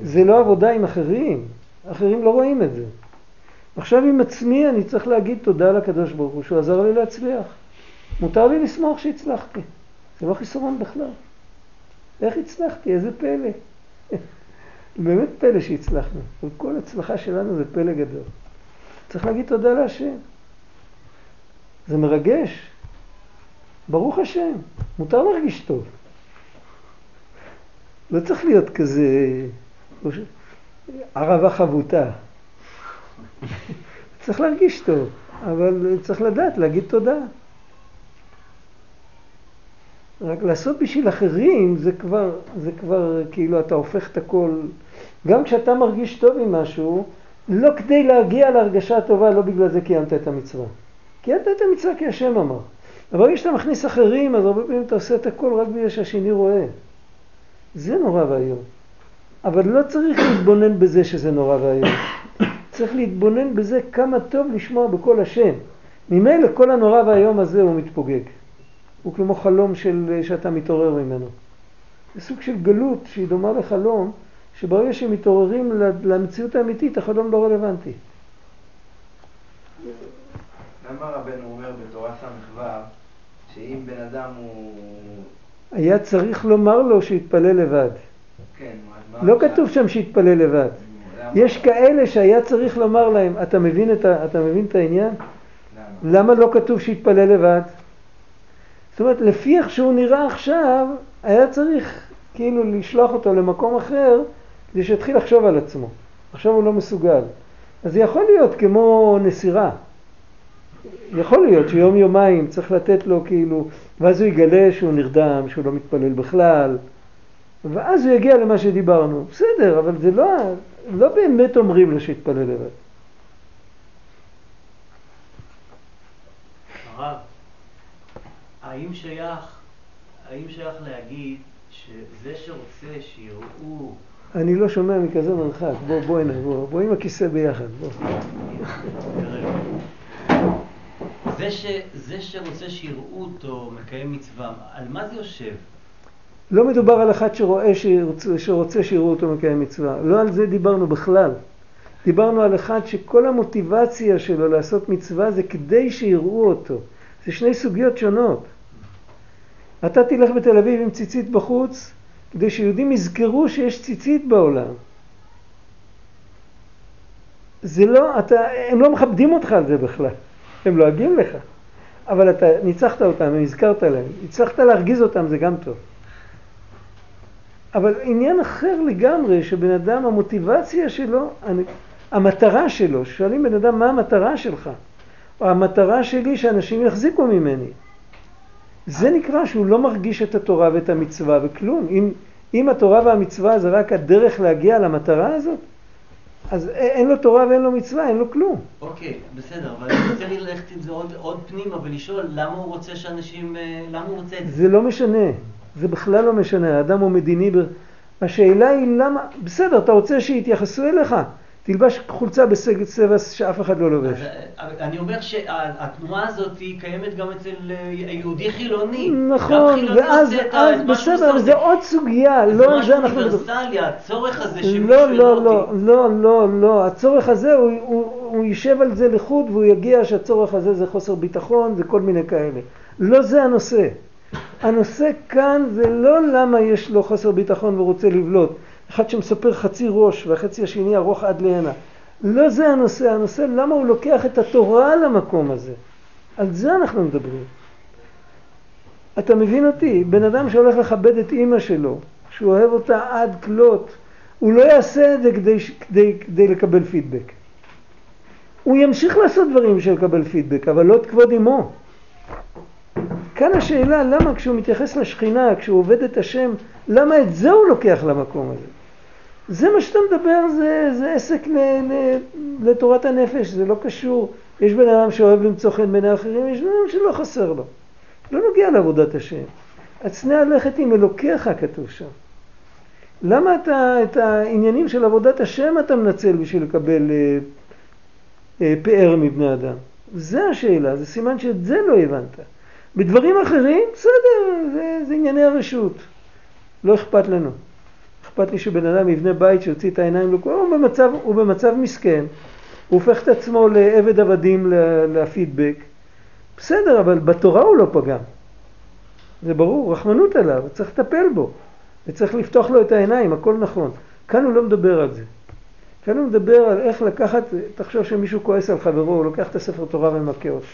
זה לא עבודה עם אחרים, אחרים לא רואים את זה. עכשיו עם עצמי אני צריך להגיד תודה לקדוש ברוך הוא, שהוא עזר לי להצליח. מותר לי לסמוך שהצלחתי, זה לא חיסרון בכלל. איך הצלחתי, איזה פלא. באמת פלא שהצלחנו, וכל הצלחה שלנו זה פלא גדול. צריך להגיד תודה להשם. זה מרגש. ברוך השם, מותר להרגיש טוב. לא צריך להיות כזה ערבה חבוטה. צריך להרגיש טוב, אבל צריך לדעת, להגיד תודה. רק לעשות בשביל אחרים זה כבר, זה כבר כאילו אתה הופך את הכל. גם כשאתה מרגיש טוב עם משהו, לא כדי להגיע להרגשה הטובה, לא בגלל זה קיימת את המצווה. קיימת את המצווה כי השם אמר. אבל כשאתה מכניס אחרים, אז הרבה פעמים אתה עושה את הכל רק בגלל שהשני רואה. זה נורא ואיום. אבל לא צריך להתבונן בזה שזה נורא ואיום. צריך להתבונן בזה כמה טוב לשמוע בכל השם. ממילא כל הנורא והיום הזה הוא מתפוגג. הוא כמו חלום של, שאתה מתעורר ממנו. זה סוג של גלות שהיא דומה לחלום, שברגע שמתעוררים למציאות האמיתית, החלום לא רלוונטי. למה רבנו אומר בתורה סמכבר, שאם בן אדם הוא... היה צריך לומר לו שיתפלל לבד. כן, לא כתוב שם שיתפלל לבד. יש כאלה שהיה צריך לומר להם, אתה מבין את, אתה מבין את העניין? למה? למה לא כתוב שיתפלל לבד? זאת אומרת, לפי איך שהוא נראה עכשיו, היה צריך כאילו לשלוח אותו למקום אחר, כדי שיתחיל לחשוב על עצמו. עכשיו הוא לא מסוגל. אז זה יכול להיות כמו נסירה. יכול להיות שיום יומיים צריך לתת לו כאילו, ואז הוא יגלה שהוא נרדם, שהוא לא מתפלל בכלל, ואז הוא יגיע למה שדיברנו. בסדר, אבל זה לא, לא באמת אומרים לו שיתפלל לבד. הרב. האם שייך, האם שייך להגיד שזה שרוצה שיראו... אני לא שומע מכזה מרחק, בוא, בוא הנה, בוא, בוא עם הכיסא ביחד, בוא. זה, ש, זה שרוצה שיראו אותו מקיים מצווה, על מה זה יושב? לא מדובר על אחד שרואה שרוצה, שרוצה שיראו אותו מקיים מצווה, לא על זה דיברנו בכלל. דיברנו על אחד שכל המוטיבציה שלו לעשות מצווה זה כדי שיראו אותו. זה שני סוגיות שונות. אתה תלך בתל אביב עם ציצית בחוץ, כדי שיהודים יזכרו שיש ציצית בעולם. זה לא, אתה, הם לא מכבדים אותך על זה בכלל, הם לא אגים לך. אבל אתה ניצחת אותם, הם הזכרת להם, הצלחת להרגיז אותם, זה גם טוב. אבל עניין אחר לגמרי, שבן אדם, המוטיבציה שלו, המטרה שלו, שואלים בן אדם מה המטרה שלך. המטרה שלי שאנשים יחזיקו ממני. זה נקרא שהוא לא מרגיש את התורה ואת המצווה וכלום. אם, אם התורה והמצווה זה רק הדרך להגיע למטרה הזאת, אז אין לו תורה ואין לו מצווה, אין לו כלום. אוקיי, בסדר, אבל אני רוצה ללכת את זה עוד, עוד פנימה ולשאול למה הוא רוצה שאנשים, למה הוא רוצה את זה? זה לא משנה, זה בכלל לא משנה, האדם הוא מדיני. השאלה היא למה, בסדר, אתה רוצה שיתייחסו אליך, תלבש חולצה בסגל צבע שאף אחד לא לובש. אני אומר שהתנועה הזאת קיימת גם אצל יהודי חילוני. נכון, ואז בסדר, זה עוד סוגיה. זה משהו אוניברסלי, הצורך הזה שמשהו אלותי. לא, לא, לא, לא, לא. הצורך הזה, הוא יישב על זה לחוד והוא יגיע שהצורך הזה זה חוסר ביטחון, זה כל מיני כאלה. לא זה הנושא. הנושא כאן זה לא למה יש לו חוסר ביטחון ורוצה לבלוט. אחד שמספר חצי ראש והחצי השני ארוך עד להנה. לא זה הנושא, הנושא למה הוא לוקח את התורה למקום הזה. על זה אנחנו מדברים. אתה מבין אותי? בן אדם שהולך לכבד את אמא שלו, שהוא אוהב אותה עד כלות, הוא לא יעשה את זה כדי, כדי, כדי לקבל פידבק. הוא ימשיך לעשות דברים של לקבל פידבק, אבל לא תכבוד אמו. כאן השאלה למה כשהוא מתייחס לשכינה, כשהוא עובד את השם, למה את זה הוא לוקח למקום הזה? זה מה שאתה מדבר, זה, זה עסק ל, ל, לתורת הנפש, זה לא קשור. יש בן אדם שאוהב למצוא חן בין האחרים, יש בן אדם שלא חסר לו. לא נוגע לעבודת השם. הצנע הלכת עם אלוקיך כתוב שם. למה אתה, את העניינים של עבודת השם אתה מנצל בשביל לקבל אה, אה, פאר מבני אדם? זה השאלה, זה סימן שאת זה לא הבנת. בדברים אחרים, בסדר, זה, זה ענייני הרשות. לא אכפת לנו. אכפת לי שבן אדם יבנה בית שיוציא את העיניים לו, הוא במצב, הוא במצב מסכן, הוא הופך את עצמו לעבד עבדים לפידבק. בסדר, אבל בתורה הוא לא פגם. זה ברור, רחמנות עליו, צריך לטפל בו, וצריך לפתוח לו את העיניים, הכל נכון. כאן הוא לא מדבר על זה. כאן הוא מדבר על איך לקחת, תחשוב שמישהו כועס על חברו, הוא לוקח את הספר תורה ומכה אותו.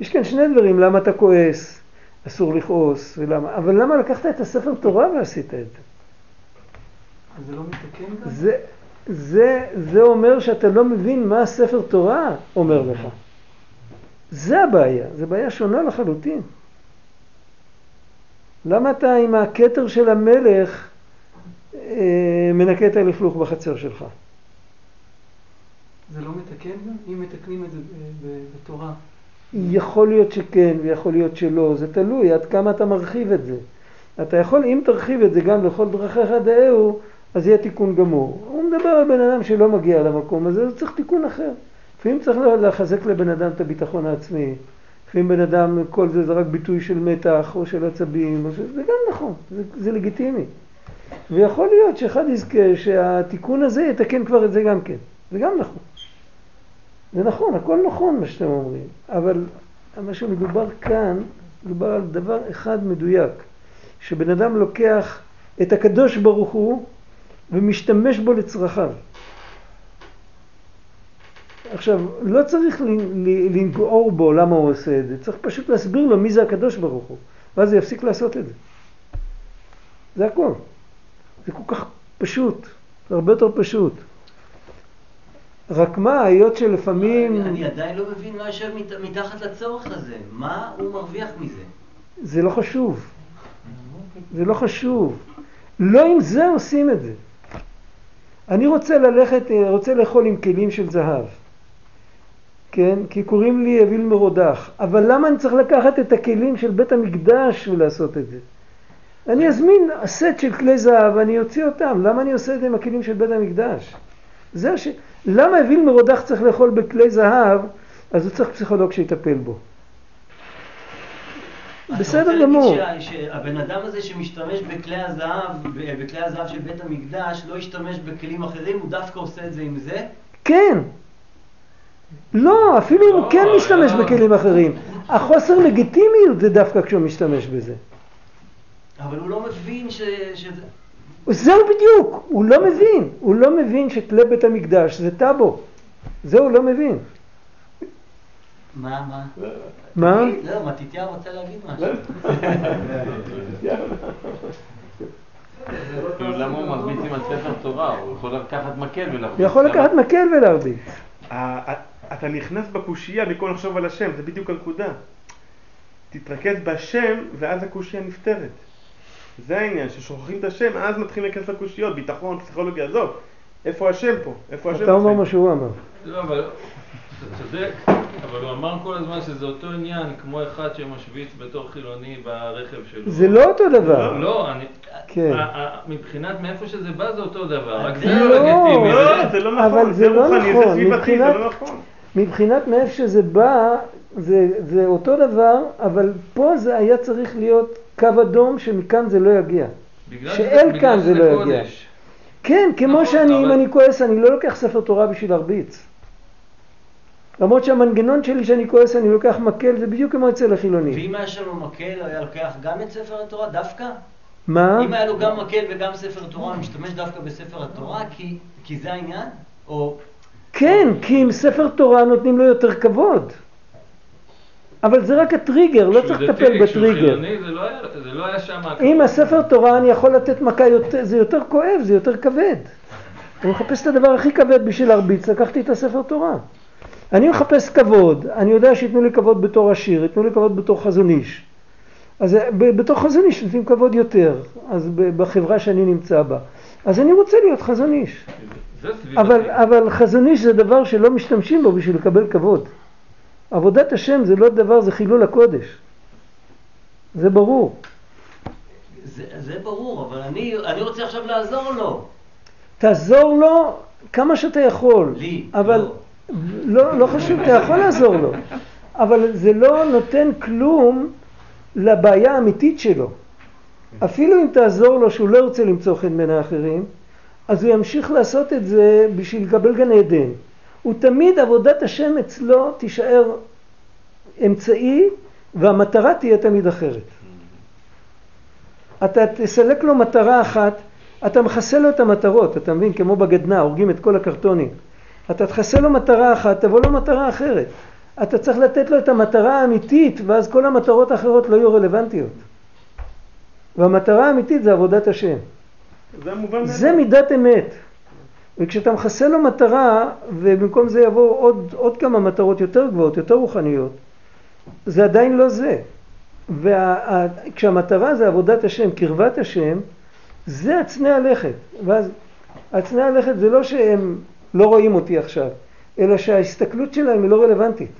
יש כאן שני דברים, למה אתה כועס? אסור לכעוס, ולמה? אבל למה לקחת את הספר תורה ועשית את זה? אז זה לא מתקן גם? זה, זה, זה אומר שאתה לא מבין מה הספר תורה אומר לך. זה הבעיה, זה בעיה שונה לחלוטין. למה אתה עם הכתר של המלך אה, מנקה את הלכלוך בחצר שלך? זה לא מתקן גם? אם מתקנים את זה בתורה? יכול להיות שכן ויכול להיות שלא, זה תלוי, עד כמה אתה מרחיב את זה. אתה יכול, אם תרחיב את זה גם לכל דרכיך דאהו, אז יהיה תיקון גמור. הוא מדבר על בן אדם שלא מגיע למקום הזה, אז צריך תיקון אחר. לפעמים צריך לחזק לבן אדם את הביטחון העצמי. לפעמים בן אדם, כל זה זה רק ביטוי של מתח או של עצבים, או של... זה גם נכון, זה, זה לגיטימי. ויכול להיות שאחד יזכה שהתיקון הזה יתקן כבר את זה גם כן, זה גם נכון. זה נכון, הכל נכון מה שאתם אומרים, אבל מה שמדובר כאן, מדובר על דבר אחד מדויק, שבן אדם לוקח את הקדוש ברוך הוא ומשתמש בו לצרכיו. עכשיו, לא צריך לנגעור בו למה הוא עושה את זה, צריך פשוט להסביר לו מי זה הקדוש ברוך הוא, ואז הוא יפסיק לעשות את זה. זה הכל. זה כל כך פשוט, זה הרבה יותר פשוט. רק מה, היות שלפעמים... אני עדיין לא מבין מה יושב מתחת לצורך הזה. מה הוא מרוויח מזה? זה לא חשוב. זה לא חשוב. לא עם זה עושים את זה. אני רוצה ללכת, רוצה לאכול עם כלים של זהב. כן? כי קוראים לי אוויל מרודח. אבל למה אני צריך לקחת את הכלים של בית המקדש ולעשות את זה? אני אזמין סט של כלי זהב, אני אוציא אותם. למה אני עושה את זה עם הכלים של בית המקדש? זה ש... למה אוויל מרודח צריך לאכול בכלי זהב, אז הוא צריך פסיכולוג שיטפל בו. בסדר גמור. אתה רוצה להגיד שהבן אדם הזה שמשתמש בכלי הזהב, בכלי הזהב של בית המקדש, לא ישתמש בכלים אחרים, הוא דווקא עושה את זה עם זה? כן. לא, אפילו אם הוא כן משתמש בכלים אחרים. החוסר לגיטימיות זה דווקא כשהוא משתמש בזה. אבל הוא לא מבין ש... זהו בדיוק, הוא לא מבין, הוא לא מבין שכלי בית המקדש זה טאבו, זה הוא לא מבין. מה, מה? מה? לא, מתתיה רוצה להגיד משהו. למה הוא מרביץ עם הספר תורה, הוא יכול לקחת מקל ולהרביץ. יכול לקחת מקל ולהרביץ. אתה נכנס בקושייה בכל לחשוב על השם, זה בדיוק הנקודה. תתרכז בשם ואז הקושייה נפתרת. זה העניין, ששוכחים את השם, אז מתחילים להיכנס לקושיות, ביטחון, פסיכולוגיה, עזוב. איפה השם פה? איפה השם פה? אתה אומר מה שהוא אמר. לא, אבל... צודק, אבל הוא אמר כל הזמן שזה אותו עניין כמו אחד שמשוויץ בתור חילוני ברכב שלו. זה לא אותו דבר. לא, אני... כן. מבחינת מאיפה שזה בא זה אותו דבר, רק זה לא לגיטימי. לא, זה לא נכון, זה רוחני, זה סביבתי, זה לא נכון. מבחינת מאיפה שזה בא, זה אותו דבר, אבל פה זה היה צריך להיות קו אדום שמכאן זה לא יגיע. שאל כאן זה לא יגיע. כן, כמו שאני, אם אני כועס, אני לא לוקח ספר תורה בשביל להרביץ. למרות שהמנגנון שלי שאני כועס, אני לוקח מקל, זה בדיוק כמו אצל החילוני. ואם היה שלו מקל, הוא היה לוקח גם את ספר התורה דווקא? מה? אם היה לו גם מקל וגם ספר התורה, הוא משתמש דווקא בספר התורה, כי, כי זה העניין? או... כן, כי עם ספר תורה נותנים לו יותר כבוד. אבל זה רק הטריגר, לא צריך לטפל בטריגר. זה לא היה שם... אם הספר תורה אני יכול לתת מכה יותר, זה יותר כואב, זה יותר כבד. אני מחפש את הדבר הכי כבד בשביל להרביץ, לקחתי את הספר תורה. אני מחפש כבוד, אני יודע שיתנו לי כבוד בתור עשיר, יתנו לי כבוד בתור חזון איש. אז בתור חזון איש נותנים כבוד יותר, אז בחברה שאני נמצא בה. אז אני רוצה להיות חזון איש. אבל, אבל חזון איש זה דבר שלא משתמשים בו בשביל לקבל כבוד. עבודת השם זה לא דבר, זה חילול הקודש. זה ברור. זה, זה ברור, אבל אני, אני רוצה עכשיו לעזור לו. תעזור לו כמה שאתה יכול. לי, אבל... לא. לא, לא חשוב, אתה יכול לעזור לו, אבל זה לא נותן כלום לבעיה האמיתית שלו. אפילו אם תעזור לו שהוא לא ירצה למצוא חן בין האחרים, אז הוא ימשיך לעשות את זה בשביל לקבל גן עדן. הוא תמיד, עבודת השם אצלו תישאר אמצעי, והמטרה תהיה תמיד אחרת. אתה תסלק לו מטרה אחת, אתה מחסל לו את המטרות, אתה מבין, כמו בגדנה, הורגים את כל הקרטונים. אתה תחסה לו מטרה אחת, תבוא לו מטרה אחרת. אתה צריך לתת לו את המטרה האמיתית, ואז כל המטרות האחרות לא יהיו רלוונטיות. והמטרה האמיתית זה עבודת השם. זה מובן. זה מידת אמת. וכשאתה מחסה לו מטרה, ובמקום זה יבוא עוד, עוד כמה מטרות יותר גבוהות, יותר רוחניות, זה עדיין לא זה. וכשהמטרה זה עבודת השם, קרבת השם, זה עצני הלכת. ואז עצני הלכת זה לא שהם... לא רואים אותי עכשיו, אלא שההסתכלות שלהם היא לא רלוונטית.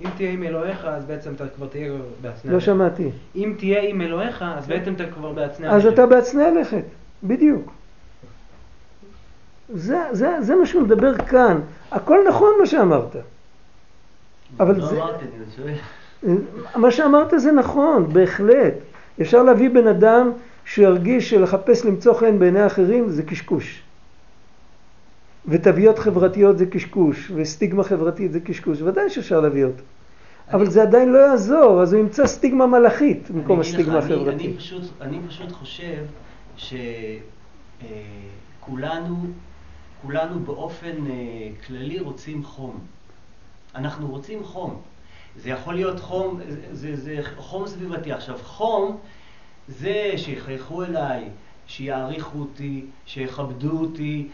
אם תהיה עם אלוהיך, אז בעצם אתה כבר תהיה בעצני הלכת. לא שמעתי. אם תהיה עם אלוהיך, אז בעצם אתה כבר בעצני הלכת. אז אתה בעצני הלכת, בדיוק. זה, זה, זה מה שהוא מדבר כאן. הכל נכון מה שאמרת. אבל זה... לא אמרתי, אני שואל. מה שאמרת זה נכון, בהחלט. אפשר להביא בן אדם שירגיש שלחפש למצוא חן בעיני אחרים, זה קשקוש. ותוויות חברתיות זה קשקוש, וסטיגמה חברתית זה קשקוש, ודאי שאפשר להביא אותו. אבל זה עדיין לא יעזור, אז הוא ימצא סטיגמה מלאכית במקום הסטיגמה חברתית. אני פשוט חושב שכולנו באופן כללי רוצים חום. אנחנו רוצים חום. זה יכול להיות חום, זה חום סביבתי. עכשיו, חום זה שיחייכו אליי, שיעריכו אותי, שיכבדו אותי,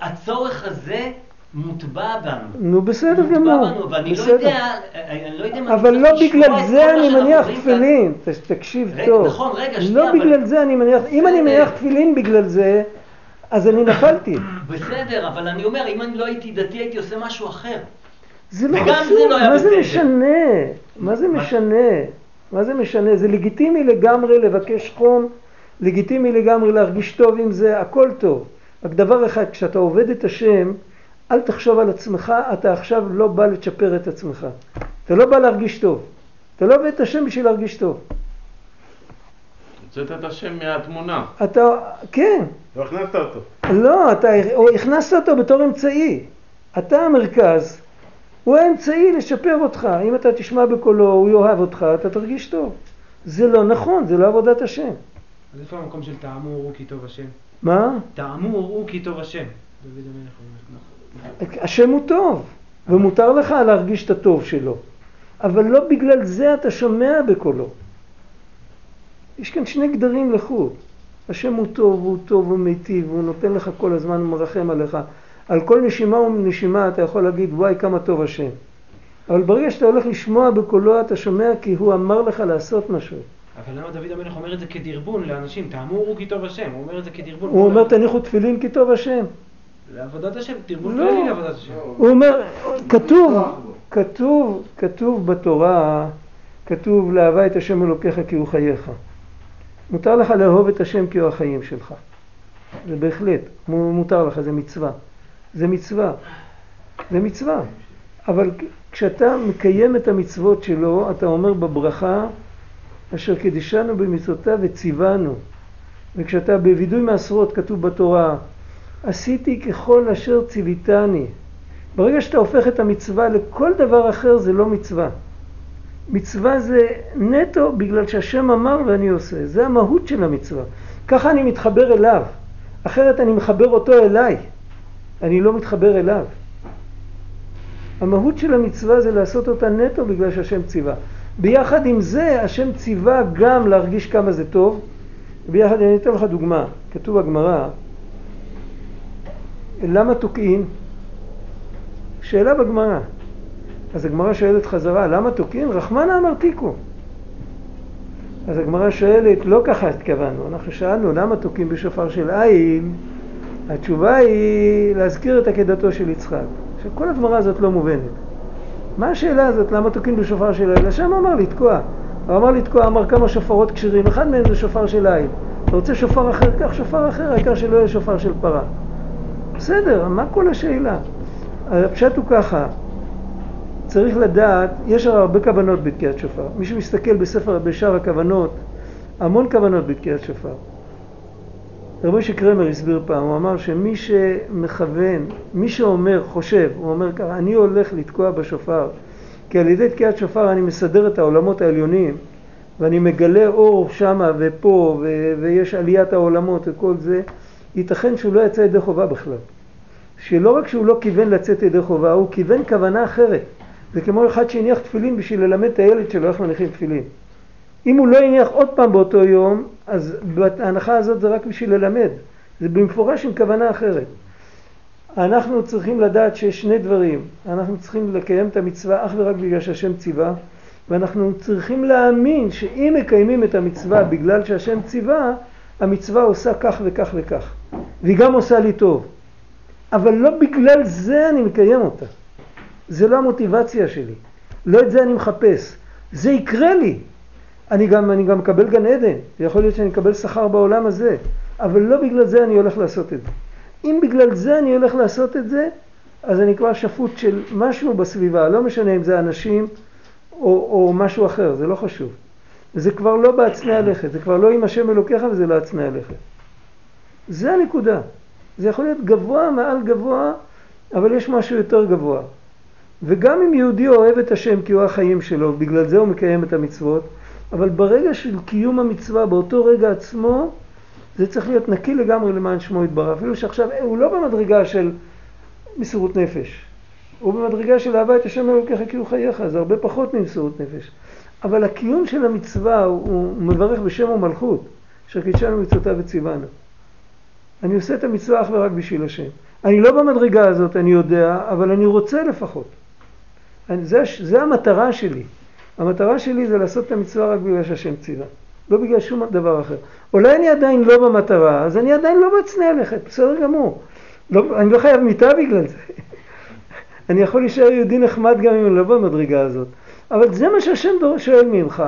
הצורך הזה מוטבע בנו. נו בסדר גמור. ואני לא יודע, אני לא יודע... אבל לא בגלל זה אני מניח תפילין. תקשיב טוב. נכון, רגע, שנייה. לא בגלל זה אני מניח... אם אני מניח תפילין בגלל זה, אז אני נפלתי. בסדר, אבל אני אומר, אם אני לא הייתי דתי, הייתי עושה משהו אחר. זה לא חשוב. מה זה משנה? מה זה משנה? מה זה משנה? זה לגיטימי לגמרי לבקש חום, לגיטימי לגמרי להרגיש טוב עם זה, הכל טוב. רק דבר אחד, כשאתה עובד את השם, אל תחשוב על עצמך, אתה עכשיו לא בא לצ'פר את עצמך. אתה לא בא להרגיש טוב. אתה לא עובד את השם בשביל להרגיש טוב. יוצאת את השם מהתמונה. אתה, כן. לא הכנסת אותו. לא, אתה הכנסת אותו בתור אמצעי. אתה המרכז, הוא האמצעי לשפר אותך. אם אתה תשמע בקולו, הוא יאהב אותך, אתה תרגיש טוב. זה לא נכון, זה לא עבודת השם. אז איפה המקום של תאמור הוא כי טוב השם? מה? תאמור הוא כי טוב השם. דוד המלך. השם הוא טוב, ומותר לך להרגיש את הטוב שלו. אבל לא בגלל זה אתה שומע בקולו. יש כאן שני גדרים לחוד. השם הוא טוב, הוא טוב ומיטיב, הוא נותן לך כל הזמן, מרחם עליך. על כל נשימה ונשימה אתה יכול להגיד, וואי כמה טוב השם. אבל ברגע שאתה הולך לשמוע בקולו, אתה שומע כי הוא אמר לך לעשות משהו. אבל למה דוד המלך אומר את זה כדרבון לאנשים? תאמו אורו כי טוב השם, הוא אומר את זה כדרבון. הוא אומר תניחו תפילין כי טוב השם. לעבודת השם, תרבון כללי לעבודת השם. הוא אומר, כתוב, כתוב, כתוב בתורה, כתוב לאהבה את השם אלוקיך כי הוא חייך. מותר לך לאהוב את השם כי הוא החיים שלך. זה בהחלט, מותר לך, זה מצווה. זה מצווה, זה מצווה. אבל כשאתה מקיים את המצוות שלו, אתה אומר בברכה, אשר קדישנו במצוותיו וציוונו. וכשאתה בוידוי מעשרות כתוב בתורה, עשיתי ככל אשר ציוויתני. ברגע שאתה הופך את המצווה לכל דבר אחר, זה לא מצווה. מצווה זה נטו בגלל שהשם אמר ואני עושה. זה המהות של המצווה. ככה אני מתחבר אליו. אחרת אני מחבר אותו אליי. אני לא מתחבר אליו. המהות של המצווה זה לעשות אותה נטו בגלל שהשם ציווה. ביחד עם זה, השם ציווה גם להרגיש כמה זה טוב. ביחד, אני אתן לך דוגמה. כתוב בגמרא, למה תוקעים? שאלה בגמרא. אז הגמרא שואלת חזרה, למה תוקעים? רחמנה אמר תיקו. אז הגמרא שואלת, לא ככה התכוונו. אנחנו שאלנו, למה תוקעים בשופר של איל? התשובה היא להזכיר את עקדתו של יצחק. שכל הגמרא הזאת לא מובנת. מה השאלה הזאת? למה תוקעים בשופר של איל? השם אמר לתקוע. הוא אמר לתקוע, אמר כמה שופרות כשרים. אחד מהם זה שופר של איל. אתה רוצה שופר אחר? כך שופר אחר, העיקר שלא יהיה שופר של פרה. בסדר, מה כל השאלה? הפשט הוא ככה, צריך לדעת, יש הרבה כוונות בתקיעת שופר. מי שמסתכל בספר בשאר הכוונות, המון כוונות בתקיעת שופר. רבי שקרמר הסביר פעם, הוא אמר שמי שמכוון, מי שאומר, חושב, הוא אומר ככה, אני הולך לתקוע בשופר, כי על ידי תקיעת שופר אני מסדר את העולמות העליונים, ואני מגלה אור שמה ופה, ו- ויש עליית העולמות וכל זה, ייתכן שהוא לא יצא ידי חובה בכלל. שלא רק שהוא לא כיוון לצאת ידי חובה, הוא כיוון כוונה אחרת. זה כמו אחד שהניח תפילין בשביל ללמד את הילד שלו איך מניחים תפילין. אם הוא לא הניח עוד פעם באותו יום, אז ההנחה הזאת זה רק בשביל ללמד. זה במפורש עם כוונה אחרת. אנחנו צריכים לדעת שיש שני דברים. אנחנו צריכים לקיים את המצווה אך ורק בגלל שהשם ציווה, ואנחנו צריכים להאמין שאם מקיימים את המצווה בגלל שהשם ציווה, המצווה עושה כך וכך וכך. והיא גם עושה לי טוב. אבל לא בגלל זה אני מקיים אותה. זה לא המוטיבציה שלי. לא את זה אני מחפש. זה יקרה לי. אני גם, אני גם מקבל גן עדן. יכול להיות שאני מקבל שכר בעולם הזה. אבל לא בגלל זה אני הולך לעשות את זה. אם בגלל זה אני הולך לעשות את זה, אז אני כבר שפוט של משהו בסביבה. לא משנה אם זה אנשים או, או משהו אחר. זה לא חשוב. זה כבר לא בעצני הלכת. זה כבר לא עם השם אלוקיך וזה לא עצני הלכת. זה הנקודה. זה יכול להיות גבוה, מעל גבוה, אבל יש משהו יותר גבוה. וגם אם יהודי אוהב את השם כי הוא החיים שלו, בגלל זה הוא מקיים את המצוות, אבל ברגע של קיום המצווה, באותו רגע עצמו, זה צריך להיות נקי לגמרי למען שמו יתברך. אפילו שעכשיו הוא לא במדרגה של מסירות נפש. הוא במדרגה של אהבה את השם אלוקיך כי הוא חייך, זה הרבה פחות ממסירות נפש. אבל הקיום של המצווה הוא, הוא מברך בשם ומלכות, שקידשנו מצוותיו וציוונו. אני עושה את המצווה אך ורק בשביל השם. אני לא במדרגה הזאת, אני יודע, אבל אני רוצה לפחות. אני, זה, זה המטרה שלי. המטרה שלי זה לעשות את המצווה רק בגלל שהשם ציווה. לא בגלל שום דבר אחר. אולי אני עדיין לא במטרה, אז אני עדיין לא בעצני הלכת, בסדר גמור. לא, אני לא חייב מיטה בגלל זה. אני יכול להישאר יהודי נחמד גם אם אני לא במדרגה הזאת. אבל זה מה שהשם שואל ממך.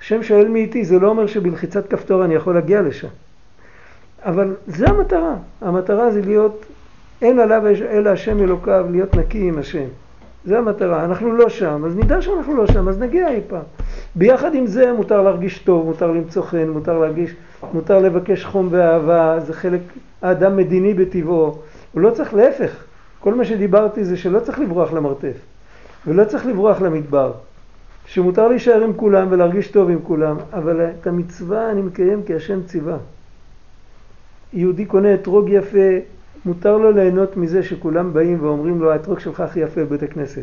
השם שואל מאיתי, זה לא אומר שבלחיצת כפתור אני יכול להגיע לשם. אבל זה המטרה. המטרה זה להיות, אין עליו אלא השם אלוקיו, להיות נקי עם השם. זה המטרה. אנחנו לא שם, אז נדע שאנחנו לא שם, אז נגיע אי פעם. ביחד עם זה מותר להרגיש טוב, מותר למצוא חן, מותר להרגיש, מותר לבקש חום ואהבה, זה חלק, האדם מדיני בטבעו. הוא לא צריך, להפך. כל מה שדיברתי זה שלא צריך לברוח למרתף, ולא צריך לברוח למדבר. שמותר להישאר עם כולם ולהרגיש טוב עם כולם, אבל את המצווה אני מקיים כי השם ציווה. יהודי קונה אתרוג יפה, מותר לו ליהנות מזה שכולם באים ואומרים לו, האתרוג שלך הכי יפה בבית הכנסת.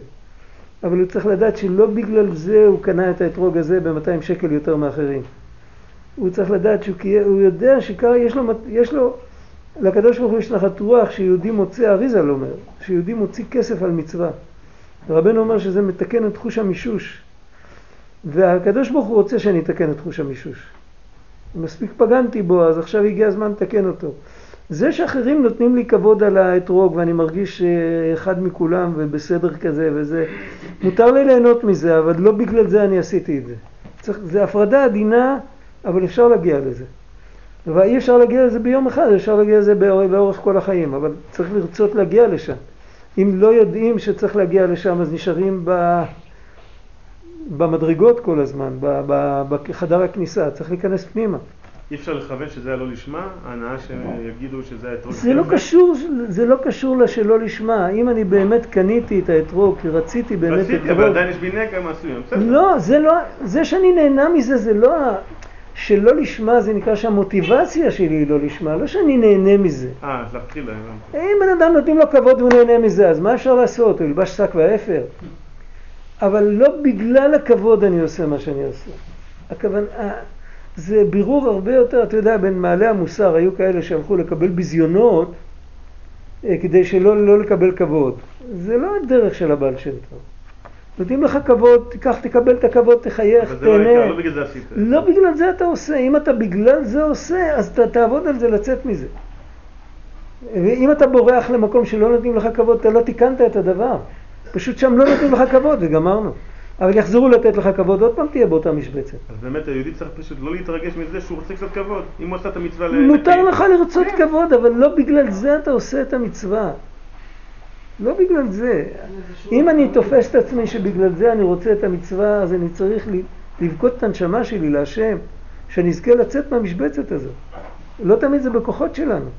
אבל הוא צריך לדעת שלא בגלל זה הוא קנה את האתרוג הזה ב-מאתיים שקל יותר מאחרים. הוא צריך לדעת שהוא יודע שכר, יש לו, יש לו, לקדוש ברוך הוא יש נחת רוח שיהודי מוציא, אריזה לא אומר, שיהודי מוציא כסף על מצווה. רבנו אומר שזה מתקן את חוש המישוש. והקדוש ברוך הוא רוצה שאני אתקן את חוש המישוש. מספיק פגנתי בו, אז עכשיו הגיע הזמן לתקן אותו. זה שאחרים נותנים לי כבוד על האתרוג ואני מרגיש אחד מכולם ובסדר כזה וזה, מותר לי ליהנות מזה, אבל לא בגלל זה אני עשיתי את זה. צריך, זה הפרדה עדינה, אבל אפשר להגיע לזה. ואי אפשר להגיע לזה ביום אחד, אפשר להגיע לזה באורך כל החיים, אבל צריך לרצות להגיע לשם. אם לא יודעים שצריך להגיע לשם, אז נשארים ב... במדרגות כל הזמן, ב... ב... בחדר הכניסה, צריך להיכנס פנימה. אי אפשר לכוון שזה היה לא לשמה, ההנאה שיגידו שזה היה אתרוג. זה, לא זה לא קשור לה שלא לשמה. אם אני באמת קניתי את האתרוג, כי רציתי באמת רציתי, אתרוג... אבל עדיין יש בי נקע מעשויים, בסדר? לא, זה לא... זה שאני נהנה מזה, זה לא... שלא לשמה, זה נקרא שהמוטיבציה שלי היא לא לשמה, לא שאני נהנה מזה. אה, אז להתחיל להם. אם בן אדם נותנים לו כבוד ונהנה מזה, אז מה אפשר לעשות? הוא ילבש שק ואפר. אבל לא בגלל הכבוד אני עושה מה שאני עושה. הכוונה, זה בירור הרבה יותר, אתה יודע, בין מעלי המוסר, היו כאלה שהלכו לקבל בזיונות, כדי שלא לא לקבל כבוד. זה לא הדרך של הבעל שם טוב. נותנים לך כבוד, תיקח, תקבל את הכבוד, תחייך, תהנה. אבל זה לא בגלל זה עשית. לא בגלל זה אתה עושה. אם אתה בגלל זה עושה, אז אתה תעבוד על זה, לצאת מזה. ואם אתה בורח למקום שלא נותנים לך כבוד, אתה לא תיקנת את הדבר. פשוט שם לא נותנים לך כבוד, וגמרנו. אבל יחזרו לתת לך כבוד, עוד פעם תהיה באותה משבצת. אז באמת, היהודי צריך פשוט לא להתרגש מזה שהוא רוצה קצת כבוד. אם הוא עושה את המצווה... מותר לך לרצות כבוד, אבל לא בגלל זה אתה עושה את המצווה. לא בגלל זה. אם אני תופס את עצמי שבגלל זה אני רוצה את המצווה, אז אני צריך לבכות את הנשמה שלי להשם, שאני אזכה לצאת מהמשבצת הזאת. לא תמיד זה בכוחות שלנו.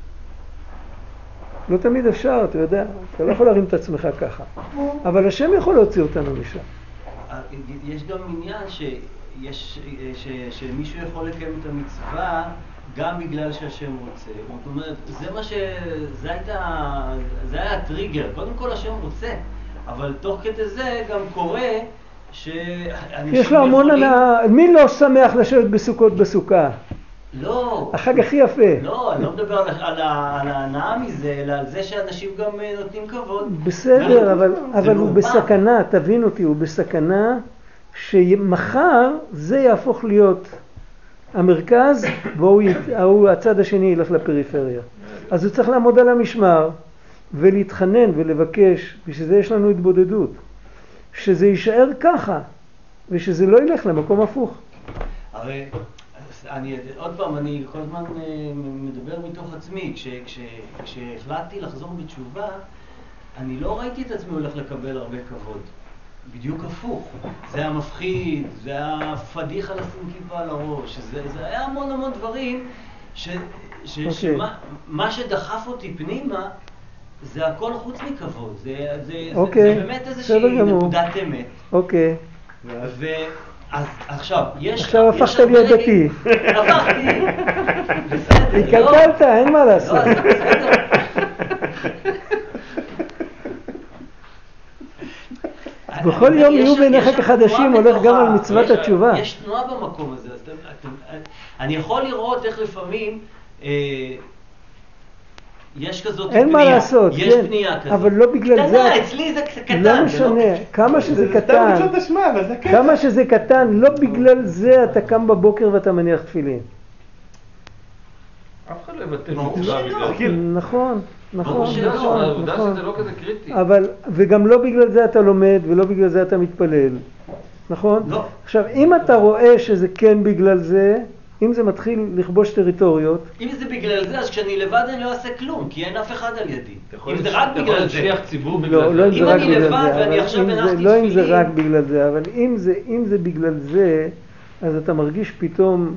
לא תמיד אפשר, אתה יודע, אתה לא יכול להרים את עצמך ככה. אבל השם יכול להוציא אותנו משם. יש גם עניין שמישהו יכול לקיים את המצווה, גם בגלל שהשם רוצה. זאת אומרת, זה מה ש... זה הייתה... זה היה הטריגר. קודם כל השם רוצה. אבל תוך כדי זה גם קורה ש... יש לה המון ענה... מי לא שמח לשבת בסוכות בסוכה? לא. החג הכי יפה. לא, אני לא מדבר על ההנאה מזה, אלא על זה שאנשים גם נותנים כבוד. בסדר, אבל הוא בסכנה, תבין אותי, הוא בסכנה שמחר זה יהפוך להיות... המרכז, והוא הצד השני ילך לפריפריה. אז הוא צריך לעמוד על המשמר ולהתחנן ולבקש, ושזה יש לנו התבודדות, שזה יישאר ככה, ושזה לא ילך למקום הפוך. הרי, אני, עוד פעם, אני כל הזמן מדבר מתוך עצמי, כש, כש, כשהחלטתי לחזור בתשובה, אני לא ראיתי את עצמי הולך לקבל הרבה כבוד. בדיוק הפוך. זה היה מפחיד, זה היה פדיחה לשים כיפה על הראש, זה, זה היה המון המון דברים ש, ש, okay. שמה, מה שדחף אותי פנימה זה הכל חוץ מכבוד, זה, זה, okay. זה, זה באמת איזושהי נקודת אמת. אוקיי. Okay. ו... אז עכשיו, יש... עכשיו הפכת להיות דתי. הפכתי. בסדר. התקלקלת, אין מה לעשות. לא, אז בסדר. בכל יום יהיו בעיניך כחדשים, הולך גם על מצוות התשובה. יש תנועה במקום הזה, אז אני יכול לראות איך לפעמים יש כזאת פנייה. אין מה לעשות, יש פנייה כזאת. אבל לא בגלל זה... קטנה, אצלי זה קטן. לא משנה, כמה שזה קטן, כמה שזה קטן, לא בגלל זה אתה קם בבוקר ואתה מניח תפילין. אף אחד לא יבטל מצווה בגלל. נכון. נכון, נכון, נכון. אבל, וגם לא בגלל זה אתה לומד, ולא בגלל זה אתה מתפלל. נכון? לא. עכשיו, אם אתה רואה שזה כן בגלל זה, אם זה מתחיל לכבוש טריטוריות... אם זה בגלל זה, אז כשאני לבד אני לא אעשה כלום, כי אין אף אחד על ידי. אם זה רק בגלל זה... לא, לא אם זה רק בגלל זה. לא אם זה רק בגלל זה, אבל אם זה בגלל זה, אז אתה מרגיש פתאום